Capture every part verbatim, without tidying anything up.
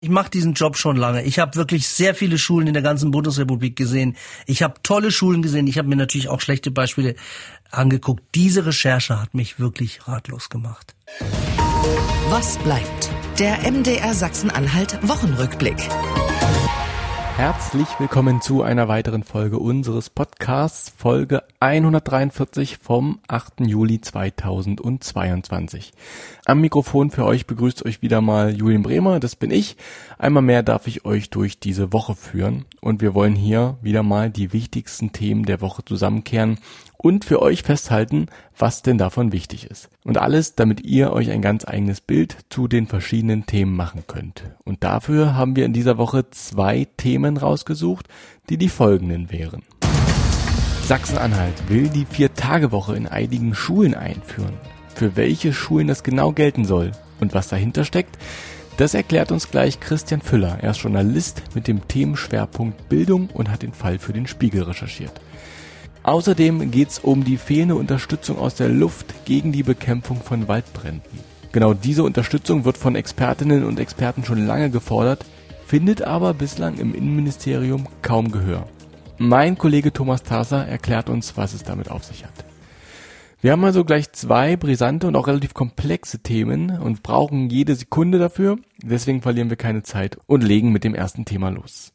Ich mache diesen Job schon lange. Ich habe wirklich sehr viele Schulen in der ganzen Bundesrepublik gesehen. Ich habe tolle Schulen gesehen. Ich habe mir natürlich auch schlechte Beispiele angeguckt. Diese Recherche hat mich wirklich ratlos gemacht. Was bleibt? Der M D R Sachsen-Anhalt Wochenrückblick. Herzlich willkommen zu einer weiteren Folge unseres Podcasts, Folge hundertdreiundvierzig vom achten Juli zweitausendzweiundzwanzig. Am Mikrofon für euch begrüßt euch wieder mal Julian Bremer, das bin ich. Einmal mehr darf ich euch durch diese Woche führen und wir wollen hier wieder mal die wichtigsten Themen der Woche zusammenkehren und für euch festhalten, was denn davon wichtig ist. Und alles, damit ihr euch ein ganz eigenes Bild zu den verschiedenen Themen machen könnt. Und dafür haben wir in dieser Woche zwei Themen rausgesucht, die die folgenden wären. Sachsen-Anhalt will die Vier-Tage-Woche in einigen Schulen einführen. Für welche Schulen das genau gelten soll und was dahinter steckt, das erklärt uns gleich Christian Füller. Er ist Journalist mit dem Themenschwerpunkt Bildung und hat den Fall für den Spiegel recherchiert. Außerdem geht es um die fehlende Unterstützung aus der Luft gegen die Bekämpfung von Waldbränden. Genau diese Unterstützung wird von Expertinnen und Experten schon lange gefordert, findet aber bislang im Innenministerium kaum Gehör. Mein Kollege Thomas Tarser erklärt uns, was es damit auf sich hat. Wir haben also gleich zwei brisante und auch relativ komplexe Themen und brauchen jede Sekunde dafür. Deswegen verlieren wir keine Zeit und legen mit dem ersten Thema los.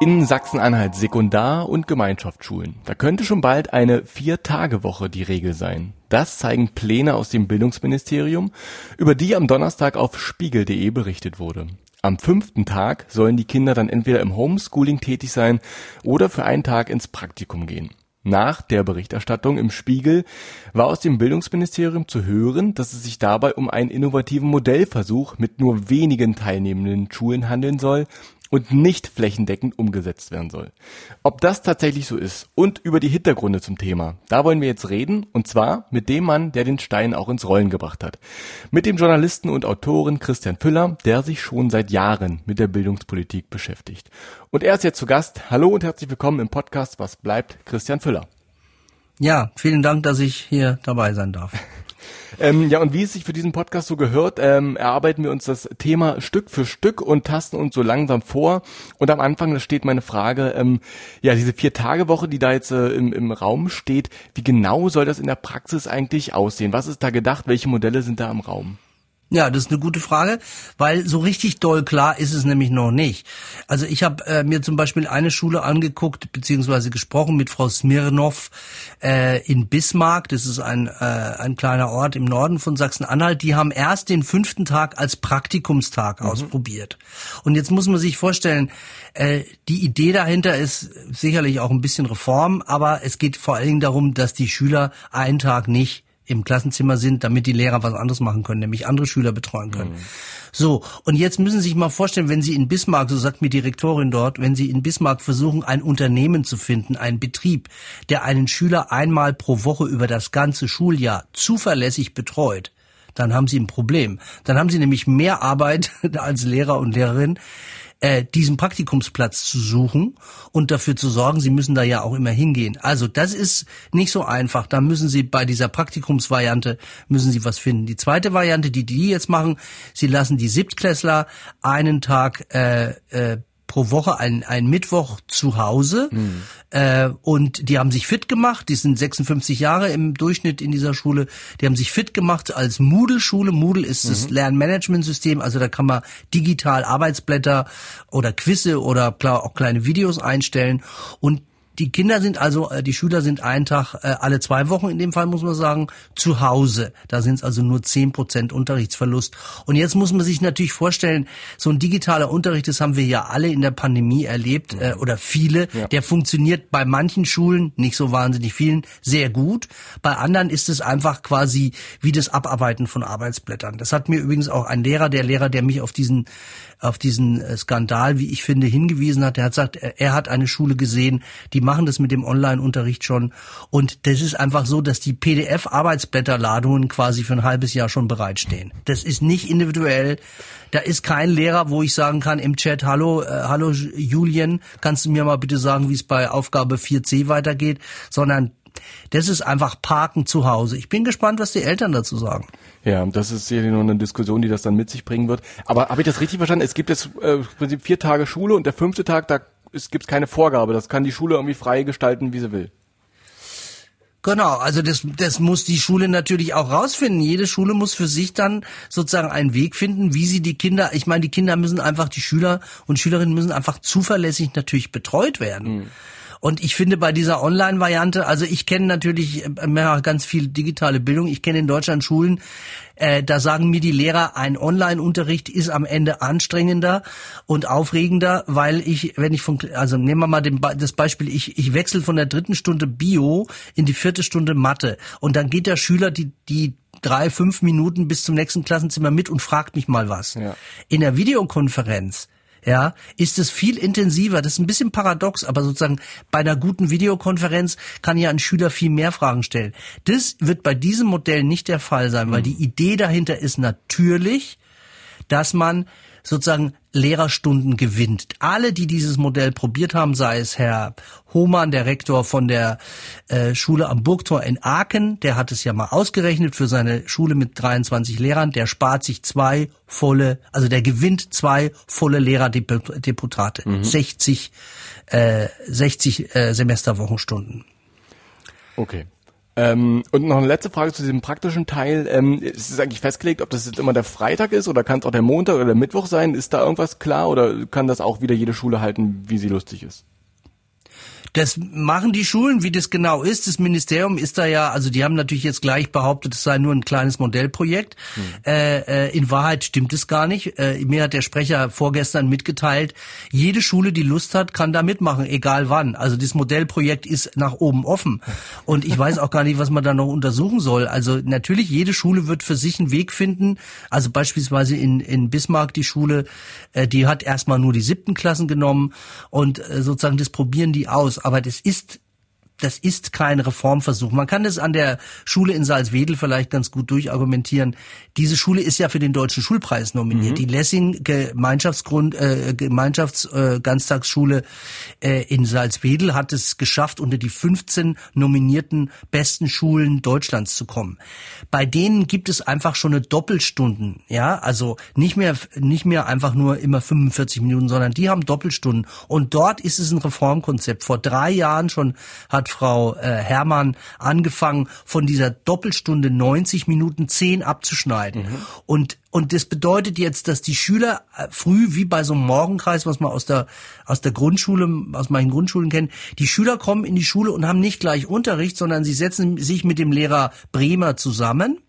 In Sachsen-Anhalt Sekundar- und Gemeinschaftsschulen. Da könnte schon bald eine Vier-Tage-Woche die Regel sein. Das zeigen Pläne aus dem Bildungsministerium, über die am Donnerstag auf spiegel punkt de berichtet wurde. Am fünften Tag sollen die Kinder dann entweder im Homeschooling tätig sein oder für einen Tag ins Praktikum gehen. Nach der Berichterstattung im Spiegel war aus dem Bildungsministerium zu hören, dass es sich dabei um einen innovativen Modellversuch mit nur wenigen teilnehmenden Schulen handeln soll, und nicht flächendeckend umgesetzt werden soll. Ob das tatsächlich so ist und über die Hintergründe zum Thema, da wollen wir jetzt reden und zwar mit dem Mann, der den Stein auch ins Rollen gebracht hat. Mit dem Journalisten und Autoren Christian Füller, der sich schon seit Jahren mit der Bildungspolitik beschäftigt. Und er ist jetzt zu Gast. Hallo und herzlich willkommen im Podcast Was bleibt? Christian Füller. Ja, vielen Dank, dass ich hier dabei sein darf. Ähm, ja, und wie es sich für diesen Podcast so gehört, ähm, erarbeiten wir uns das Thema Stück für Stück und tasten uns so langsam vor. Und am Anfang, da steht meine Frage, ähm, ja, diese Vier-Tage-Woche, die da jetzt äh, im, im Raum steht, wie genau soll das in der Praxis eigentlich aussehen? Was ist da gedacht? Welche Modelle sind da im Raum? Ja, das ist eine gute Frage, weil so richtig doll klar ist es nämlich noch nicht. Also ich habe äh, mir zum Beispiel eine Schule angeguckt, beziehungsweise gesprochen mit Frau Smirnov äh, in Bismarck. Das ist ein äh, ein kleiner Ort im Norden von Sachsen-Anhalt. Die haben erst den fünften Tag als Praktikumstag mhm. ausprobiert. Und jetzt muss man sich vorstellen, äh, die Idee dahinter ist sicherlich auch ein bisschen Reform, aber es geht vor allen Dingen darum, dass die Schüler einen Tag nicht im Klassenzimmer sind, damit die Lehrer was anderes machen können, nämlich andere Schüler betreuen können. Mhm. So, und jetzt müssen Sie sich mal vorstellen, wenn Sie in Bismarck, so sagt mir die Rektorin dort, wenn Sie in Bismarck versuchen, ein Unternehmen zu finden, einen Betrieb, der einen Schüler einmal pro Woche über das ganze Schuljahr zuverlässig betreut, dann haben Sie ein Problem. Dann haben Sie nämlich mehr Arbeit als Lehrer und Lehrerin, diesen Praktikumsplatz zu suchen und dafür zu sorgen, Sie müssen da ja auch immer hingehen. Also das ist nicht so einfach. Da müssen Sie bei dieser Praktikumsvariante, müssen Sie was finden. Die zweite Variante, die die jetzt machen, Sie lassen die Siebtklässler einen Tag äh, äh, pro Woche, einen, einen Mittwoch zu Hause mhm. äh, und die haben sich fit gemacht. Die sind sechsundfünfzig Jahre im Durchschnitt in dieser Schule. Die haben sich fit gemacht als Moodle-Schule. Moodle ist mhm. das Lernmanagementsystem, also da kann man digital Arbeitsblätter oder Quizze oder klar auch kleine Videos einstellen. Und die Kinder sind also, die Schüler sind einen Tag, alle zwei Wochen in dem Fall muss man sagen, zu Hause. Da sind es also nur zehn Prozent Unterrichtsverlust. Und jetzt muss man sich natürlich vorstellen, so ein digitaler Unterricht, das haben wir ja alle in der Pandemie erlebt, äh, oder viele, ja. Der funktioniert bei manchen Schulen, nicht so wahnsinnig vielen, sehr gut. Bei anderen ist es einfach quasi wie das Abarbeiten von Arbeitsblättern. Das hat mir übrigens auch ein Lehrer, der Lehrer, der mich auf diesen, auf diesen Skandal, wie ich finde, hingewiesen hat, der hat gesagt, er hat eine Schule gesehen, die machen das mit dem Online-Unterricht schon. Und das ist einfach so, dass die P D F-Arbeitsblätterladungen quasi für ein halbes Jahr schon bereitstehen. Das ist nicht individuell. Da ist kein Lehrer, wo ich sagen kann im Chat, hallo, äh, hallo Julian, kannst du mir mal bitte sagen, wie es bei Aufgabe vier c weitergeht, sondern Das ist einfach Parken zu Hause. Ich bin gespannt, was die Eltern dazu sagen. Ja, das ist hier nur eine Diskussion, die das dann mit sich bringen wird. Aber habe ich das richtig verstanden? Es gibt jetzt äh, im Prinzip vier Tage Schule und der fünfte Tag, da gibt es keine Vorgabe. Das kann die Schule irgendwie frei gestalten, wie sie will. Genau, also das, das muss die Schule natürlich auch rausfinden. Jede Schule muss für sich dann sozusagen einen Weg finden, wie sie die Kinder, ich meine, die Kinder müssen einfach, die Schüler und Schülerinnen müssen einfach zuverlässig natürlich betreut werden. Mhm. Und ich finde bei dieser Online-Variante, also ich kenne natürlich mehr ganz viel digitale Bildung, ich kenne in Deutschland Schulen, äh, da sagen mir die Lehrer, ein Online-Unterricht ist am Ende anstrengender und aufregender, weil ich, wenn ich von, also nehmen wir mal den, das Beispiel, ich, ich wechsle von der dritten Stunde Bio in die vierte Stunde Mathe und dann geht der Schüler die, die drei, fünf Minuten bis zum nächsten Klassenzimmer mit und fragt mich mal was. Ja. In der Videokonferenz, ja, ist es viel intensiver. Das ist ein bisschen paradox, aber sozusagen bei einer guten Videokonferenz kann ja ein Schüler viel mehr Fragen stellen. Das wird bei diesem Modell nicht der Fall sein, weil die Idee dahinter ist natürlich, dass man sozusagen Lehrerstunden gewinnt. Alle, die dieses Modell probiert haben, sei es Herr Hohmann, der Rektor von der äh, Schule am Burgtor in Aachen, der hat es ja mal ausgerechnet für seine Schule mit dreiundzwanzig Lehrern, der spart sich zwei volle, also der gewinnt zwei volle Lehrerdeputate, mhm. sechzig Semesterwochenstunden. Okay. Ähm, und noch eine letzte Frage zu diesem praktischen Teil. Ähm, ist es eigentlich festgelegt, ob das jetzt immer der Freitag ist oder kann es auch der Montag oder der Mittwoch sein? Ist da irgendwas klar oder kann das auch wieder jede Schule halten, wie sie lustig ist? Das machen die Schulen, wie das genau ist. Das Ministerium ist da ja, also die haben natürlich jetzt gleich behauptet, es sei nur ein kleines Modellprojekt. Hm. Äh, äh, in Wahrheit stimmt es gar nicht. Äh, mir hat der Sprecher vorgestern mitgeteilt, jede Schule, die Lust hat, kann da mitmachen, egal wann. Also das Modellprojekt ist nach oben offen. Und ich weiß auch gar nicht, was man da noch untersuchen soll. Also natürlich, jede Schule wird für sich einen Weg finden. Also beispielsweise in, in Bismarck, die Schule, äh, die hat erstmal nur die siebten Klassen genommen und äh, sozusagen das probieren die aus. Aber das ist, das ist kein Reformversuch. Man kann das an der Schule in Salzwedel vielleicht ganz gut durchargumentieren. Diese Schule ist ja für den Deutschen Schulpreis nominiert. Mhm. Die Lessing-Gemeinschaftsganztagsschule äh, äh, in Salzwedel hat es geschafft, unter die fünfzehn nominierten besten Schulen Deutschlands zu kommen. Bei denen gibt es einfach schon eine Doppelstunden. Ja, also nicht mehr, nicht mehr einfach nur immer fünfundvierzig Minuten, sondern die haben Doppelstunden. Und dort ist es ein Reformkonzept. Vor drei Jahren schon hat Frau äh, Herrmann angefangen, von dieser Doppelstunde neunzig Minuten zehn abzuschneiden. Mhm. Und und das bedeutet jetzt, dass die Schüler früh, wie bei so einem Morgenkreis, was man aus der aus der Grundschule, aus manchen Grundschulen kennt, die Schüler kommen in die Schule und haben nicht gleich Unterricht, sondern sie setzen sich mit dem Lehrer Bremer zusammen.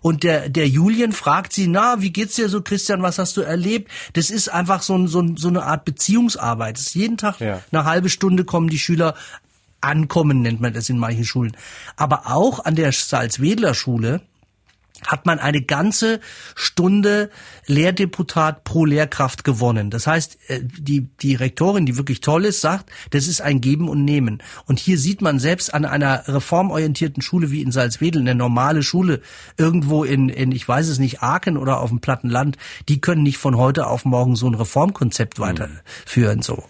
Und der der Julian fragt sie, na, wie geht's dir so, Christian, was hast du erlebt? Das ist einfach so, ein, so, ein, so eine Art Beziehungsarbeit. Das ist jeden Tag ja. Eine halbe Stunde kommen die Schüler ankommen, nennt man das in manchen Schulen. Aber auch an der Salzwedler Schule hat man eine ganze Stunde Lehrdeputat pro Lehrkraft gewonnen. Das heißt, die, die Rektorin, die wirklich toll ist, sagt, das ist ein Geben und Nehmen. Und hier sieht man selbst an einer reformorientierten Schule wie in Salzwedel, eine normale Schule, irgendwo in, in, ich weiß es nicht, Aachen oder auf dem platten Land, die können nicht von heute auf morgen so ein Reformkonzept weiterführen, so.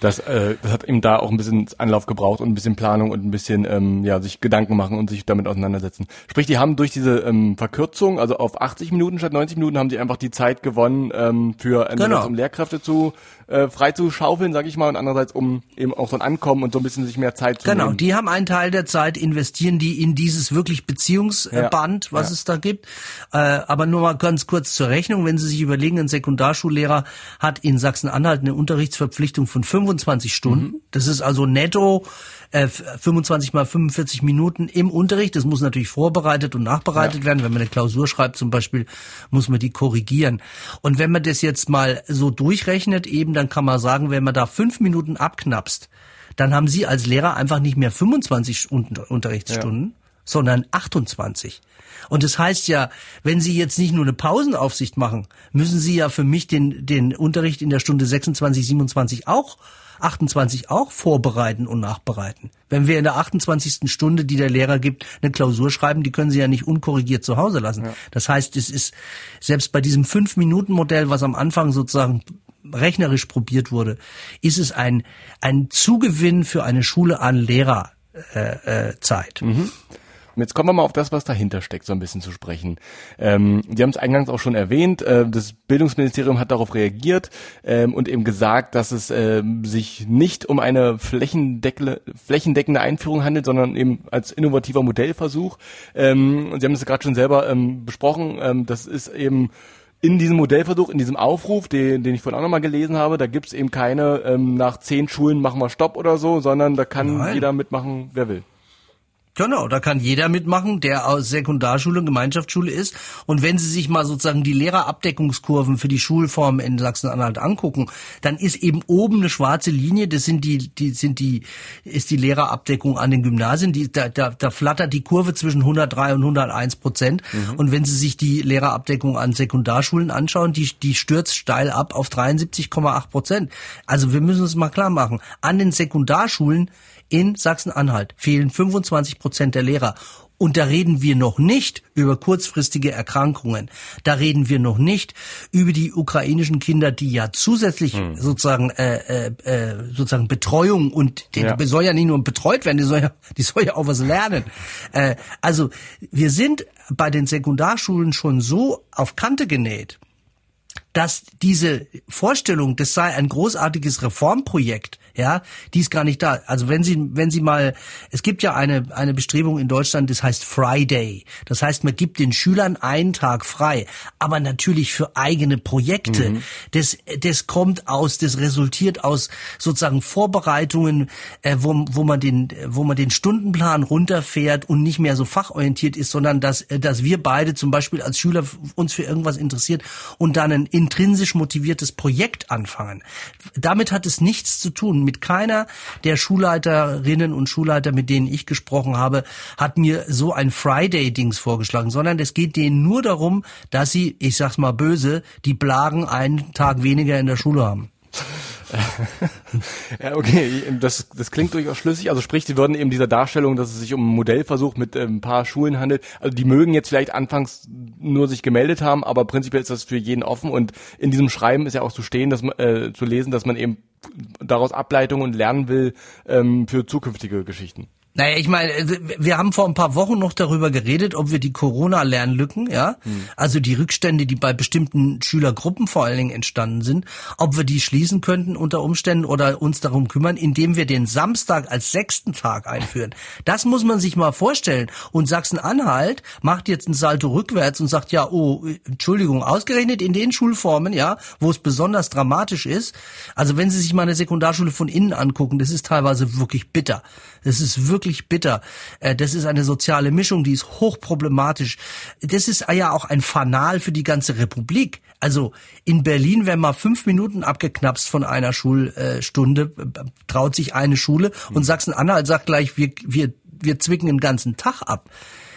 Das, äh, das hat eben da auch ein bisschen Anlauf gebraucht und ein bisschen Planung und ein bisschen ähm, ja sich Gedanken machen und sich damit auseinandersetzen. Sprich, die haben durch diese ähm, Verkürzung, also auf achtzig Minuten statt neunzig Minuten, haben sie einfach die Zeit gewonnen, ähm, für einerseits genau. um Lehrkräfte zu äh, frei zu schaufeln, sag ich mal, und andererseits um eben auch so ein Ankommen und so ein bisschen sich mehr Zeit zu nehmen. Genau, die haben einen Teil der Zeit, investieren die in dieses wirklich Beziehungsband, ja, was ja. es da gibt. Äh, aber nur mal ganz kurz zur Rechnung, wenn Sie sich überlegen, ein Sekundarschullehrer hat in Sachsen-Anhalt eine Unterrichtsverpflichtung von fünfundzwanzig Stunden. Mhm. Das ist also netto äh, fünfundzwanzig mal fünfundvierzig Minuten im Unterricht. Das muss natürlich vorbereitet und nachbereitet ja. werden. Wenn man eine Klausur schreibt zum Beispiel, muss man die korrigieren. Und wenn man das jetzt mal so durchrechnet, eben, dann kann man sagen, wenn man da fünf Minuten abknapst, dann haben Sie als Lehrer einfach nicht mehr fünfundzwanzig Unterrichtsstunden, ja. sondern achtundzwanzig. Und das heißt ja, wenn Sie jetzt nicht nur eine Pausenaufsicht machen, müssen Sie ja für mich den den Unterricht in der Stunde sechsundzwanzig, siebenundzwanzig auch, achtundzwanzig auch vorbereiten und nachbereiten. Wenn wir in der achtundzwanzigsten Stunde, die der Lehrer gibt, eine Klausur schreiben, die können Sie ja nicht unkorrigiert zu Hause lassen. Ja. Das heißt, es ist selbst bei diesem Fünf-Minuten-Modell, was am Anfang sozusagen rechnerisch probiert wurde, ist es ein ein Zugewinn für eine Schule an Lehrer. äh, Zeit. Mhm. Und jetzt kommen wir mal auf das, was dahinter steckt, so ein bisschen zu sprechen. Ähm, Sie haben es eingangs auch schon erwähnt, äh, das Bildungsministerium hat darauf reagiert ähm, und eben gesagt, dass es äh, sich nicht um eine flächendeckende, flächendeckende Einführung handelt, sondern eben als innovativer Modellversuch. Ähm, und Sie haben es gerade schon selber ähm, besprochen, ähm, das ist eben in diesem Modellversuch, in diesem Aufruf, den, den ich vorhin auch nochmal gelesen habe, da gibt's eben keine, ähm, nach zehn Schulen machen wir Stopp oder so, sondern da kann Nein. jeder mitmachen, wer will. Genau, da kann jeder mitmachen, der aus Sekundarschule und Gemeinschaftsschule ist. Und wenn Sie sich mal sozusagen die Lehrerabdeckungskurven für die Schulformen in Sachsen-Anhalt angucken, dann ist eben oben eine schwarze Linie, das sind die, die sind die, ist die Lehrerabdeckung an den Gymnasien, die, da, da, da flattert die Kurve zwischen hundertdrei und hunderteins Prozent. Mhm. Und wenn Sie sich die Lehrerabdeckung an Sekundarschulen anschauen, die, die stürzt steil ab auf dreiundsiebzig Komma acht Prozent. Also wir müssen uns mal klar machen, an den Sekundarschulen in Sachsen-Anhalt fehlen fünfundzwanzig Prozent der Lehrer. Und da reden wir noch nicht über kurzfristige Erkrankungen. Da reden wir noch nicht über die ukrainischen Kinder, die ja zusätzlich hm. sozusagen äh, äh, sozusagen Betreuung und die, ja. die soll ja nicht nur betreut werden, die soll ja, die soll ja auch was lernen. Äh, also wir sind bei den Sekundarschulen schon so auf Kante genäht, dass diese Vorstellung, das sei ein großartiges Reformprojekt, ja, die ist gar nicht da. Also wenn Sie, wenn Sie mal, es gibt ja eine, eine Bestrebung in Deutschland, das heißt Friday. Das heißt, man gibt den Schülern einen Tag frei. Aber natürlich für eigene Projekte. Mhm. Das, das kommt aus, das resultiert aus sozusagen Vorbereitungen, äh, wo, wo man den, wo man den Stundenplan runterfährt und nicht mehr so fachorientiert ist, sondern dass, dass wir beide zum Beispiel als Schüler uns für irgendwas interessiert und dann ein intrinsisch motiviertes Projekt anfangen. Damit hat es nichts zu tun. Mit keiner der Schulleiterinnen und Schulleiter, mit denen ich gesprochen habe, hat mir so ein Friday-Dings vorgeschlagen, sondern es geht denen nur darum, dass sie, ich sag's mal böse, die Plagen einen Tag weniger in der Schule haben. Ja, okay, das, das klingt durchaus schlüssig. Also sprich, Sie würden eben dieser Darstellung, dass es sich um einen Modellversuch mit ähm, ein paar Schulen handelt, also die mögen jetzt vielleicht anfangs nur sich gemeldet haben, aber prinzipiell ist das für jeden offen und in diesem Schreiben ist ja auch zu stehen, dass man, äh, zu lesen, dass man eben daraus Ableitungen und lernen will ähm, für zukünftige Geschichten. Naja, ich meine, wir haben vor ein paar Wochen noch darüber geredet, ob wir die Corona-Lernlücken, ja, mhm. also die Rückstände, die bei bestimmten Schülergruppen vor allen Dingen entstanden sind, ob wir die schließen könnten unter Umständen oder uns darum kümmern, indem wir den Samstag als sechsten Tag einführen. Das muss man sich mal vorstellen. Und Sachsen-Anhalt macht jetzt einen Salto rückwärts und sagt, ja, oh, Entschuldigung, ausgerechnet in den Schulformen, ja, wo es besonders dramatisch ist. Also wenn Sie sich mal eine Sekundarschule von innen angucken, das ist teilweise wirklich bitter. Das ist wirklich bitter. Das ist eine soziale Mischung, die ist hochproblematisch. Das ist ja auch ein Fanal für die ganze Republik. Also in Berlin werden mal fünf Minuten abgeknapst von einer Schulstunde, traut sich eine Schule und Sachsen-Anhalt sagt gleich, wir, wir, wir zwicken den ganzen Tag ab.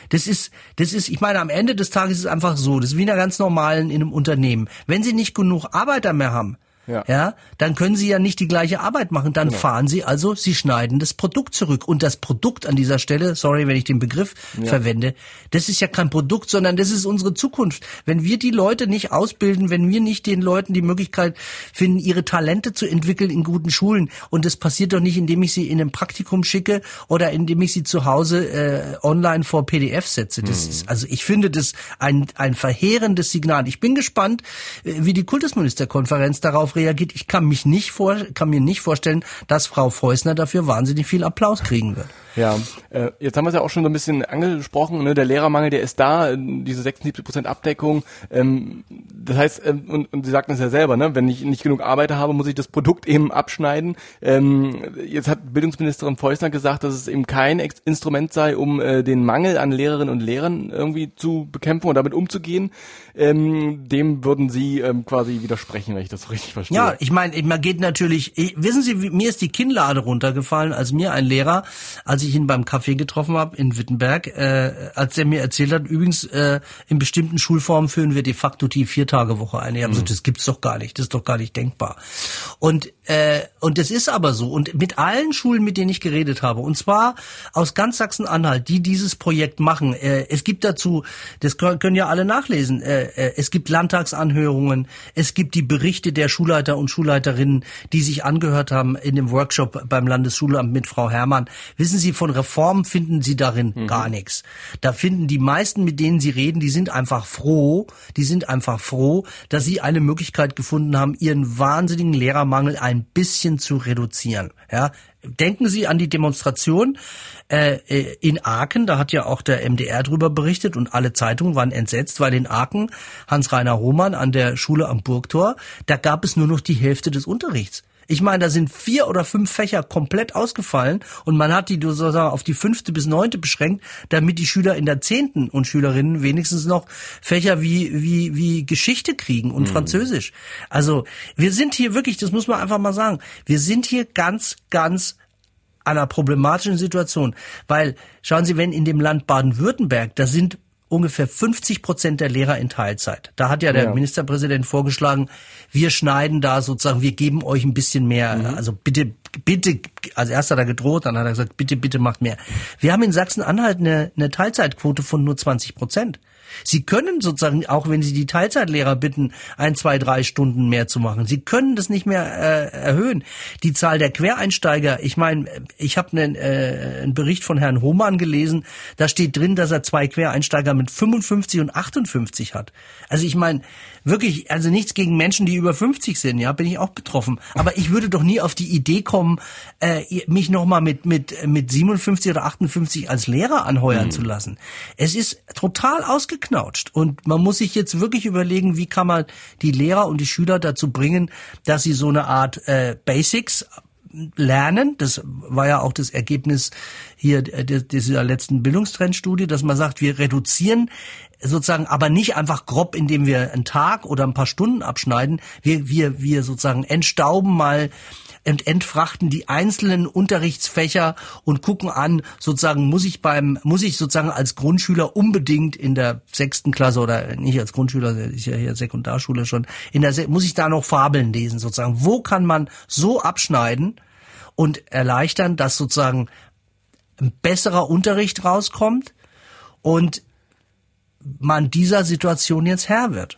Das ist, das ist, ich meine, am Ende des Tages ist es einfach so, das ist wie in einer ganz normalen, in einem Unternehmen. Wenn Sie nicht genug Arbeiter mehr haben, Ja. ja, dann können Sie ja nicht die gleiche Arbeit machen. Dann genau. fahren Sie also, Sie schneiden das Produkt zurück. Und das Produkt an dieser Stelle, sorry, wenn ich den Begriff ja. verwende, das ist ja kein Produkt, sondern das ist unsere Zukunft. Wenn wir die Leute nicht ausbilden, wenn wir nicht den Leuten die Möglichkeit finden, ihre Talente zu entwickeln in guten Schulen, und das passiert doch nicht, indem ich sie in ein Praktikum schicke oder indem ich sie zu Hause äh, online vor P D F setze. Das hm. ist, also ich finde das ein, ein verheerendes Signal. Ich bin gespannt, wie die Kultusministerkonferenz darauf reagiert. Ich kann mich nicht vor, kann mir nicht vorstellen, dass Frau Feußner dafür wahnsinnig viel Applaus kriegen wird. Ja, äh, jetzt haben wir es ja auch schon so ein bisschen angesprochen, ne? Der Lehrermangel, der ist da, diese sechsundsiebzig Prozent Abdeckung. Ähm, das heißt, ähm, und, und Sie sagten es ja selber, ne? Wenn ich nicht genug Arbeiter habe, muss ich das Produkt eben abschneiden. Ähm, jetzt hat Bildungsministerin Feußner gesagt, dass es eben kein Ex- Instrument sei, um äh, den Mangel an Lehrerinnen und Lehrern irgendwie zu bekämpfen und damit umzugehen. Ähm, dem würden Sie ähm, quasi widersprechen, wenn ich das richtig verstehe. Ja, ich meine, man geht natürlich, ich, wissen Sie, mir ist die Kinnlade runtergefallen, als mir ein Lehrer, als ich ihn beim Café getroffen habe in Wittenberg, äh, als er mir erzählt hat, übrigens äh, in bestimmten Schulformen führen wir de facto die Viertagewoche ein. Ich habe gesagt, das gibt's doch gar nicht, das ist doch gar nicht denkbar. Und äh, und das ist aber so. Und mit allen Schulen, mit denen ich geredet habe, und zwar aus ganz Sachsen-Anhalt, die dieses Projekt machen, äh, es gibt dazu, das können ja alle nachlesen, äh, es gibt Landtagsanhörungen, es gibt die Berichte der Schule Schulleiter und Schulleiterinnen, die sich angehört haben in dem Workshop beim Landesschulamt mit Frau Herrmann. Wissen Sie, von Reformen finden Sie darin mhm. gar nichts. Da finden die meisten, mit denen Sie reden, die sind einfach froh, die sind einfach froh, dass sie eine Möglichkeit gefunden haben, ihren wahnsinnigen Lehrermangel ein bisschen zu reduzieren. Ja, denken Sie an die Demonstration äh, in Aachen, da hat ja auch der M D R drüber berichtet und alle Zeitungen waren entsetzt, weil in Aachen, Hans-Rainer Hohmann an der Schule am Burgtor, da gab es nur noch die Hälfte des Unterrichts. Ich meine, da sind vier oder fünf Fächer komplett ausgefallen und man hat die sozusagen auf die fünfte bis neunte beschränkt, damit die Schüler in der zehnten und Schülerinnen wenigstens noch Fächer wie wie wie Geschichte kriegen und mhm. Französisch. Also wir sind hier wirklich, das muss man einfach mal sagen, wir sind hier ganz, ganz einer problematischen Situation. Weil, schauen Sie, wenn in dem Land Baden-Württemberg, da sind ungefähr fünfzig Prozent der Lehrer in Teilzeit. Da hat ja der ja. Ministerpräsident vorgeschlagen, wir schneiden da sozusagen, wir geben euch ein bisschen mehr. Mhm. Also bitte, bitte, als erst hat er gedroht, dann hat er gesagt, bitte, bitte macht mehr. Wir haben in Sachsen-Anhalt eine, eine Teilzeitquote von nur zwanzig Prozent. Sie können sozusagen, auch wenn Sie die Teilzeitlehrer bitten, ein, zwei, drei Stunden mehr zu machen, Sie können das nicht mehr äh, erhöhen. Die Zahl der Quereinsteiger, ich meine, ich habe einen, äh, einen Bericht von Herrn Hohmann gelesen, da steht drin, dass er zwei Quereinsteiger mit fünfundfünfzig und achtundfünfzig hat. Also ich meine, wirklich, also nichts gegen Menschen, die über fünfzig sind, ja, bin ich auch betroffen. Aber ich würde doch nie auf die Idee kommen, äh, mich nochmal mit, mit, mit siebenundfünfzig oder achtundfünfzig als Lehrer anheuern mhm. zu lassen. Es ist total ausgeknallt. Knautscht. Und man muss sich jetzt wirklich überlegen, wie kann man die Lehrer und die Schüler dazu bringen, dass sie so eine Art äh, Basics lernen. Das war ja auch das Ergebnis hier dieser letzten Bildungstrendstudie, dass man sagt, wir reduzieren sozusagen, aber nicht einfach grob, indem wir einen Tag oder ein paar Stunden abschneiden. Wir, wir, wir sozusagen entstauben mal und entfrachten die einzelnen Unterrichtsfächer und gucken an, sozusagen, muss ich beim, muss ich sozusagen als Grundschüler unbedingt in der sechsten Klasse oder nicht als Grundschüler, ist ja hier Sekundarschule schon, in der, muss ich da noch Fabeln lesen, sozusagen. Wo kann man so abschneiden und erleichtern, dass sozusagen ein besserer Unterricht rauskommt und man dieser Situation jetzt Herr wird?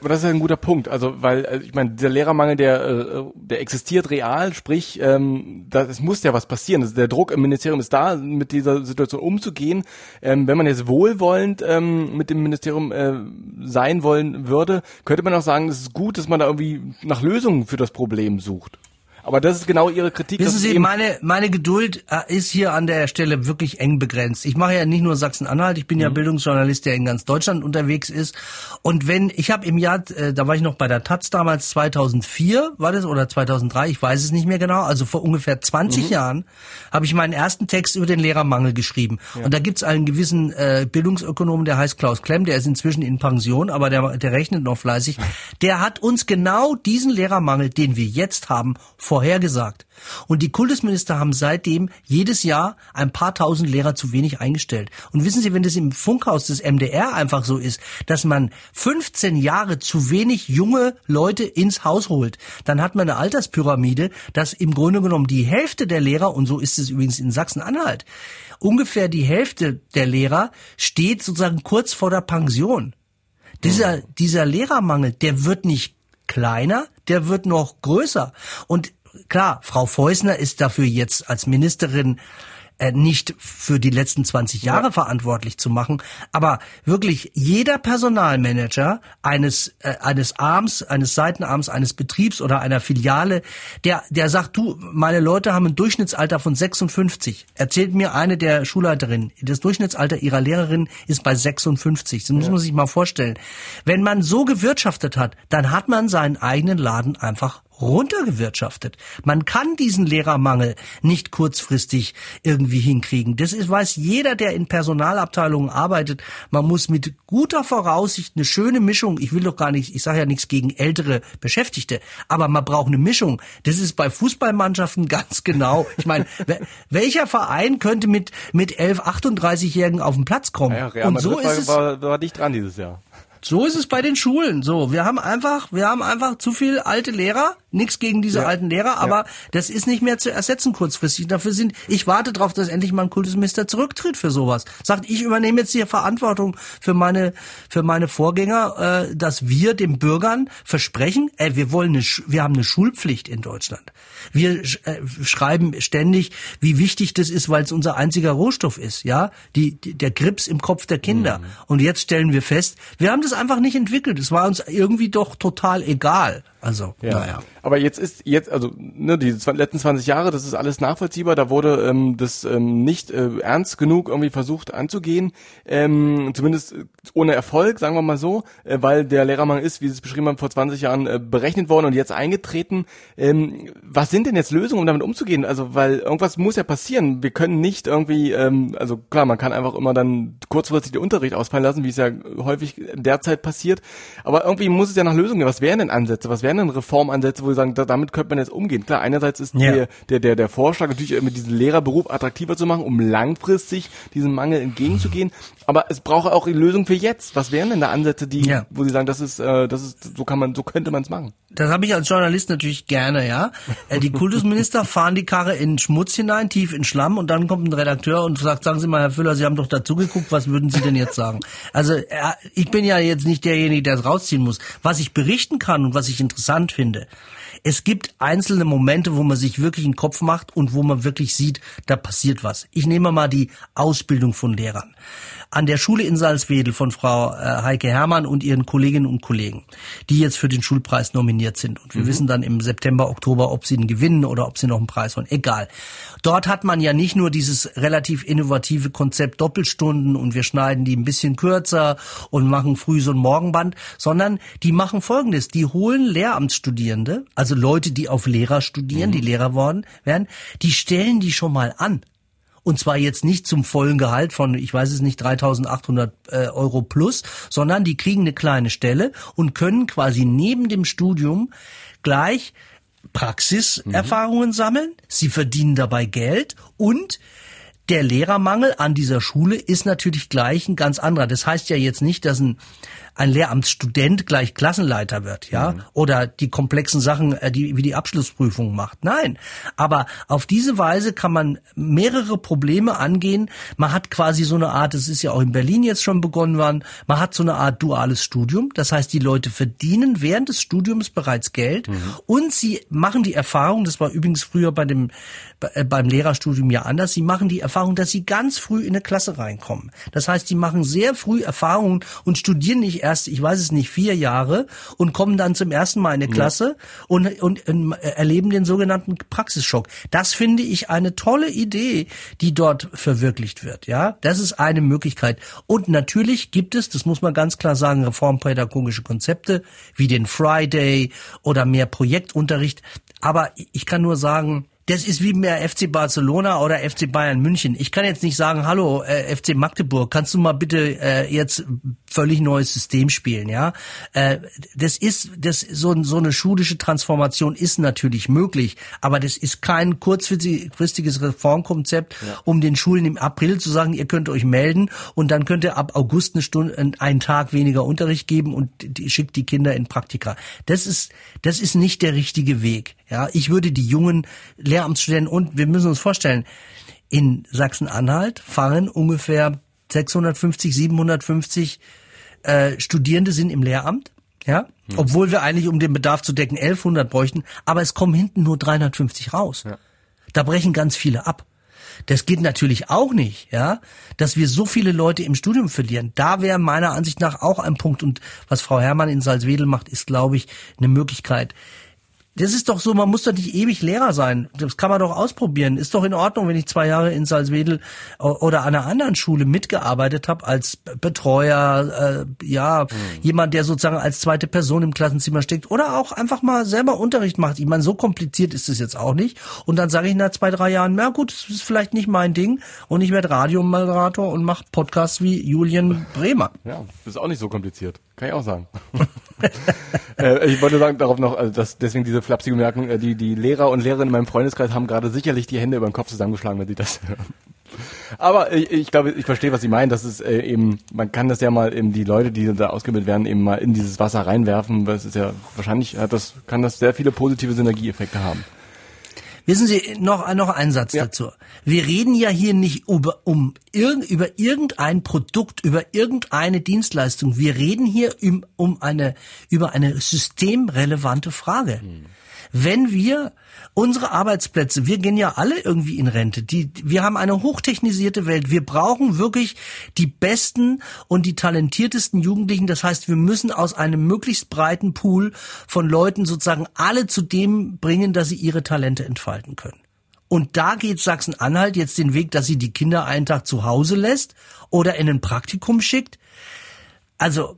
Aber das ist ja ein guter Punkt, also weil ich meine, dieser Lehrermangel, der der existiert real, sprich, ähm, da, es muss ja was passieren. Also der Druck im Ministerium ist da, mit dieser Situation umzugehen. Ähm, wenn man jetzt wohlwollend ähm, mit dem Ministerium äh, sein wollen würde, könnte man auch sagen, es ist gut, dass man da irgendwie nach Lösungen für das Problem sucht. Aber das ist genau Ihre Kritik. Wissen Sie, meine meine Geduld ist hier an der Stelle wirklich eng begrenzt. Ich mache ja nicht nur Sachsen-Anhalt, ich bin mhm. ja Bildungsjournalist, der in ganz Deutschland unterwegs ist. Und wenn, ich habe im Jahr, da war ich noch bei der Taz damals, zweitausendvier war das oder zweitausenddrei, ich weiß es nicht mehr genau, also vor ungefähr zwanzig mhm. Jahren, habe ich meinen ersten Text über den Lehrermangel geschrieben. Ja. Und da gibt's einen gewissen äh, Bildungsökonomen, der heißt Klaus Klemm, der ist inzwischen in Pension, aber der, der rechnet noch fleißig. Der hat uns genau diesen Lehrermangel, den wir jetzt haben, vor vorhergesagt. Und die Kultusminister haben seitdem jedes Jahr ein paar tausend Lehrer zu wenig eingestellt. Und wissen Sie, wenn das im Funkhaus des M D R einfach so ist, dass man fünfzehn Jahre zu wenig junge Leute ins Haus holt, dann hat man eine Alterspyramide, dass im Grunde genommen die Hälfte der Lehrer, und so ist es übrigens in Sachsen-Anhalt, ungefähr die Hälfte der Lehrer steht sozusagen kurz vor der Pension. Dieser, dieser Lehrermangel, der wird nicht kleiner, der wird noch größer. Und klar, Frau Feußner ist dafür jetzt als Ministerin äh, nicht für die letzten zwanzig Jahre ja. verantwortlich zu machen, aber wirklich jeder Personalmanager eines äh, eines Arms, eines Seitenarms, eines Betriebs oder einer Filiale, der der sagt, du, meine Leute haben ein Durchschnittsalter von sechsundfünfzig. Erzählt mir eine der Schulleiterinnen, das Durchschnittsalter ihrer Lehrerin ist bei sechsundfünfzig. Das ja. muss man sich mal vorstellen. Wenn man so gewirtschaftet hat, dann hat man seinen eigenen Laden einfach runtergewirtschaftet. Man kann diesen Lehrermangel nicht kurzfristig irgendwie hinkriegen. Das ist, weiß jeder, der in Personalabteilungen arbeitet. Man muss mit guter Voraussicht eine schöne Mischung, ich will doch gar nicht, ich sage ja nichts gegen ältere Beschäftigte, aber man braucht eine Mischung. Das ist bei Fußballmannschaften ganz genau. Ich meine, welcher Verein könnte mit mit elf, achtunddreißig-Jährigen auf den Platz kommen? Ja, ja, und so ist es. War, war dicht dran dieses Jahr. So ist es bei den Schulen. So, wir haben einfach, wir haben einfach zu viel alte Lehrer, Nichts gegen diese ja. alten Lehrer, aber ja. das ist nicht mehr zu ersetzen kurzfristig. Dafür sind, ich warte darauf, dass endlich mal ein Kultusminister zurücktritt für sowas. Sagt, ich übernehme jetzt hier Verantwortung für meine für meine Vorgänger, äh, dass wir den Bürgern versprechen, äh, wir wollen eine, wir haben eine Schulpflicht in Deutschland. Wir äh, schreiben ständig, wie wichtig das ist, weil es unser einziger Rohstoff ist, ja, die, die der Grips im Kopf der Kinder. Mhm. Und jetzt stellen wir fest, wir haben das einfach nicht entwickelt. Es war uns irgendwie doch total egal. Also, ja. naja. Aber jetzt ist, jetzt, also, ne, die letzten zwanzig Jahre, das ist alles nachvollziehbar, da wurde ähm, das ähm, nicht äh, ernst genug irgendwie versucht anzugehen, ähm, zumindest ohne Erfolg, sagen wir mal so, äh, weil der Lehrermangel ist, wie Sie es beschrieben haben, vor zwanzig Jahren äh, berechnet worden und jetzt eingetreten. Ähm, was sind denn jetzt Lösungen, um damit umzugehen? Also, weil irgendwas muss ja passieren. Wir können nicht irgendwie, ähm, also klar, man kann einfach immer dann kurzfristig den Unterricht ausfallen lassen, wie es ja häufig derzeit passiert, aber irgendwie muss es ja nach Lösungen gehen. Was wären denn Ansätze? Was wären denn Reformansätze, wo Sie sagen, da, damit könnte man jetzt umgehen? Klar, einerseits ist ja. der, der, der, der Vorschlag natürlich, mit diesem Lehrerberuf attraktiver zu machen, um langfristig diesem Mangel entgegenzugehen, aber es braucht auch eine Lösung für jetzt. Was wären denn da Ansätze, die, ja. wo Sie sagen, das ist, äh, das ist, so kann man, so könnte man es machen? Das habe ich als Journalist natürlich gerne, ja. Die Kultusminister fahren die Karre in Schmutz hinein, tief in Schlamm, und dann kommt ein Redakteur und sagt, sagen Sie mal, Herr Füller, Sie haben doch dazu geguckt, was würden Sie denn jetzt sagen? Also, ich bin ja jetzt nicht derjenige, der es rausziehen muss. Was ich berichten kann und was ich interessant finde: Es gibt einzelne Momente, wo man sich wirklich einen Kopf macht und wo man wirklich sieht, da passiert was. Ich nehme mal die Ausbildung von Lehrern. An der Schule in Salzwedel von Frau Heike Herrmann und ihren Kolleginnen und Kollegen, die jetzt für den Schulpreis nominiert sind. Und wir mhm. wissen dann im September, Oktober, ob sie ihn gewinnen oder ob sie noch einen Preis holen. Egal. Dort hat man ja nicht nur dieses relativ innovative Konzept Doppelstunden und wir schneiden die ein bisschen kürzer und machen früh so ein Morgenband, sondern die machen Folgendes. Die holen Lehramtsstudierende, also Leute, die auf Lehrer studieren, mhm. die Lehrer worden werden, die stellen die schon mal an. Und zwar jetzt nicht zum vollen Gehalt von, ich weiß es nicht, dreitausendachthundert äh, Euro plus, sondern die kriegen eine kleine Stelle und können quasi neben dem Studium gleich Praxiserfahrungen mhm. sammeln. Sie verdienen dabei Geld und der Lehrermangel an dieser Schule ist natürlich gleich ein ganz anderer. Das heißt ja jetzt nicht, dass ein, ein Lehramtsstudent gleich Klassenleiter wird, ja, mhm. oder die komplexen Sachen, die, wie die Abschlussprüfung macht. Nein, aber auf diese Weise kann man mehrere Probleme angehen. Man hat quasi so eine Art, das ist ja auch in Berlin jetzt schon begonnen worden, man hat so eine Art duales Studium. Das heißt, die Leute verdienen während des Studiums bereits Geld mhm. und sie machen die Erfahrung, das war übrigens früher bei dem, äh, beim Lehrerstudium ja anders, sie machen die Erfahrung, dass sie ganz früh in eine Klasse reinkommen. Das heißt, die machen sehr früh Erfahrungen und studieren nicht erst, ich weiß es nicht, vier Jahre und kommen dann zum ersten Mal in eine Klasse ja. und, und, und erleben den sogenannten Praxisschock. Das finde ich eine tolle Idee, die dort verwirklicht wird. Ja, das ist eine Möglichkeit. Und natürlich gibt es, das muss man ganz klar sagen, reformpädagogische Konzepte wie den Friday oder mehr Projektunterricht. Aber ich kann nur sagen, das ist wie mehr F C Barcelona oder F C Bayern München. Ich kann jetzt nicht sagen, hallo äh, F C Magdeburg, kannst du mal bitte äh, jetzt völlig neues System spielen, ja? Äh, das ist, das so, so eine schulische Transformation ist natürlich möglich, aber das ist kein kurzfristiges Reformkonzept, ja. um den Schulen im April zu sagen, ihr könnt euch melden und dann könnt ihr ab August eine Stunde, einen Tag weniger Unterricht geben und die, schickt die Kinder in Praktika. Das ist, das ist nicht der richtige Weg. Ja, ich würde die jungen Lehramtsstudenten, und wir müssen uns vorstellen, in Sachsen-Anhalt fahren ungefähr sechshundertfünfzig, siebenhundertfünfzig äh, Studierende sind im Lehramt, ja, mhm. obwohl wir eigentlich, um den Bedarf zu decken, elfhundert bräuchten, aber es kommen hinten nur dreihundertfünfzig raus. Ja. Da brechen ganz viele ab. Das geht natürlich auch nicht, ja, dass wir so viele Leute im Studium verlieren. Da wäre meiner Ansicht nach auch ein Punkt, und was Frau Herrmann in Salzwedel macht, ist, glaube ich, eine Möglichkeit. Das ist doch so, man muss doch nicht ewig Lehrer sein. Das kann man doch ausprobieren. Ist doch in Ordnung, wenn ich zwei Jahre in Salzwedel oder an einer anderen Schule mitgearbeitet habe als Betreuer, äh, ja, mhm. jemand, der sozusagen als zweite Person im Klassenzimmer steckt oder auch einfach mal selber Unterricht macht. Ich meine, so kompliziert ist es jetzt auch nicht. Und dann sage ich nach zwei, drei Jahren, na gut, das ist vielleicht nicht mein Ding und ich werde Radiomoderator und mache Podcasts wie Julian Bremer. Ja, ist auch nicht so kompliziert. Kann ich auch sagen. äh, ich wollte sagen, darauf noch, also dass deswegen diese flapsige Bemerkung, die, die Lehrer und Lehrerinnen in meinem Freundeskreis haben gerade sicherlich die Hände über den Kopf zusammengeschlagen, wenn sie das hören. Aber ich, ich glaube, ich verstehe, was Sie meinen. Das ist äh, eben, man kann das ja mal eben die Leute, die da ausgebildet werden, eben mal in dieses Wasser reinwerfen. Weil es ist ja wahrscheinlich, hat das, kann das sehr viele positive Synergieeffekte haben. Wissen Sie, noch, noch einen Satz ja. dazu. Wir reden ja hier nicht über, um, über irgendein Produkt, über irgendeine Dienstleistung. Wir reden hier um, um eine, über eine systemrelevante Frage. Hm. Wenn wir unsere Arbeitsplätze, wir gehen ja alle irgendwie in Rente, die, wir haben eine hochtechnisierte Welt, wir brauchen wirklich die besten und die talentiertesten Jugendlichen, das heißt, wir müssen aus einem möglichst breiten Pool von Leuten sozusagen alle zu dem bringen, dass sie ihre Talente entfalten können. Und da geht Sachsen-Anhalt jetzt den Weg, dass sie die Kinder einen Tag zu Hause lässt oder in ein Praktikum schickt. Also,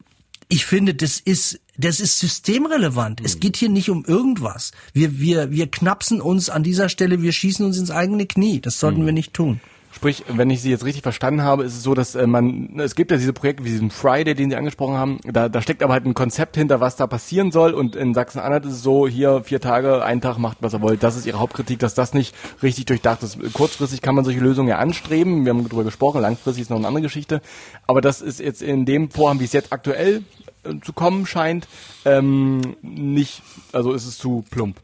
ich finde, das ist Das ist systemrelevant. Es geht hier nicht um irgendwas. Wir, wir, wir knapsen uns an dieser Stelle, wir schießen uns ins eigene Knie. Das sollten mhm. wir nicht tun. Sprich, wenn ich Sie jetzt richtig verstanden habe, ist es so, dass man, es gibt ja diese Projekte wie diesen Friday, den Sie angesprochen haben, da, da steckt aber halt ein Konzept hinter, was da passieren soll, und in Sachsen-Anhalt ist es so, hier vier Tage, einen Tag, macht was ihr wollt. Das ist Ihre Hauptkritik, dass das nicht richtig durchdacht ist. Kurzfristig kann man solche Lösungen ja anstreben, wir haben darüber gesprochen, langfristig ist noch eine andere Geschichte, aber das ist jetzt in dem Vorhaben, wie es jetzt aktuell zu kommen scheint, ähm, nicht, also ist es zu plump.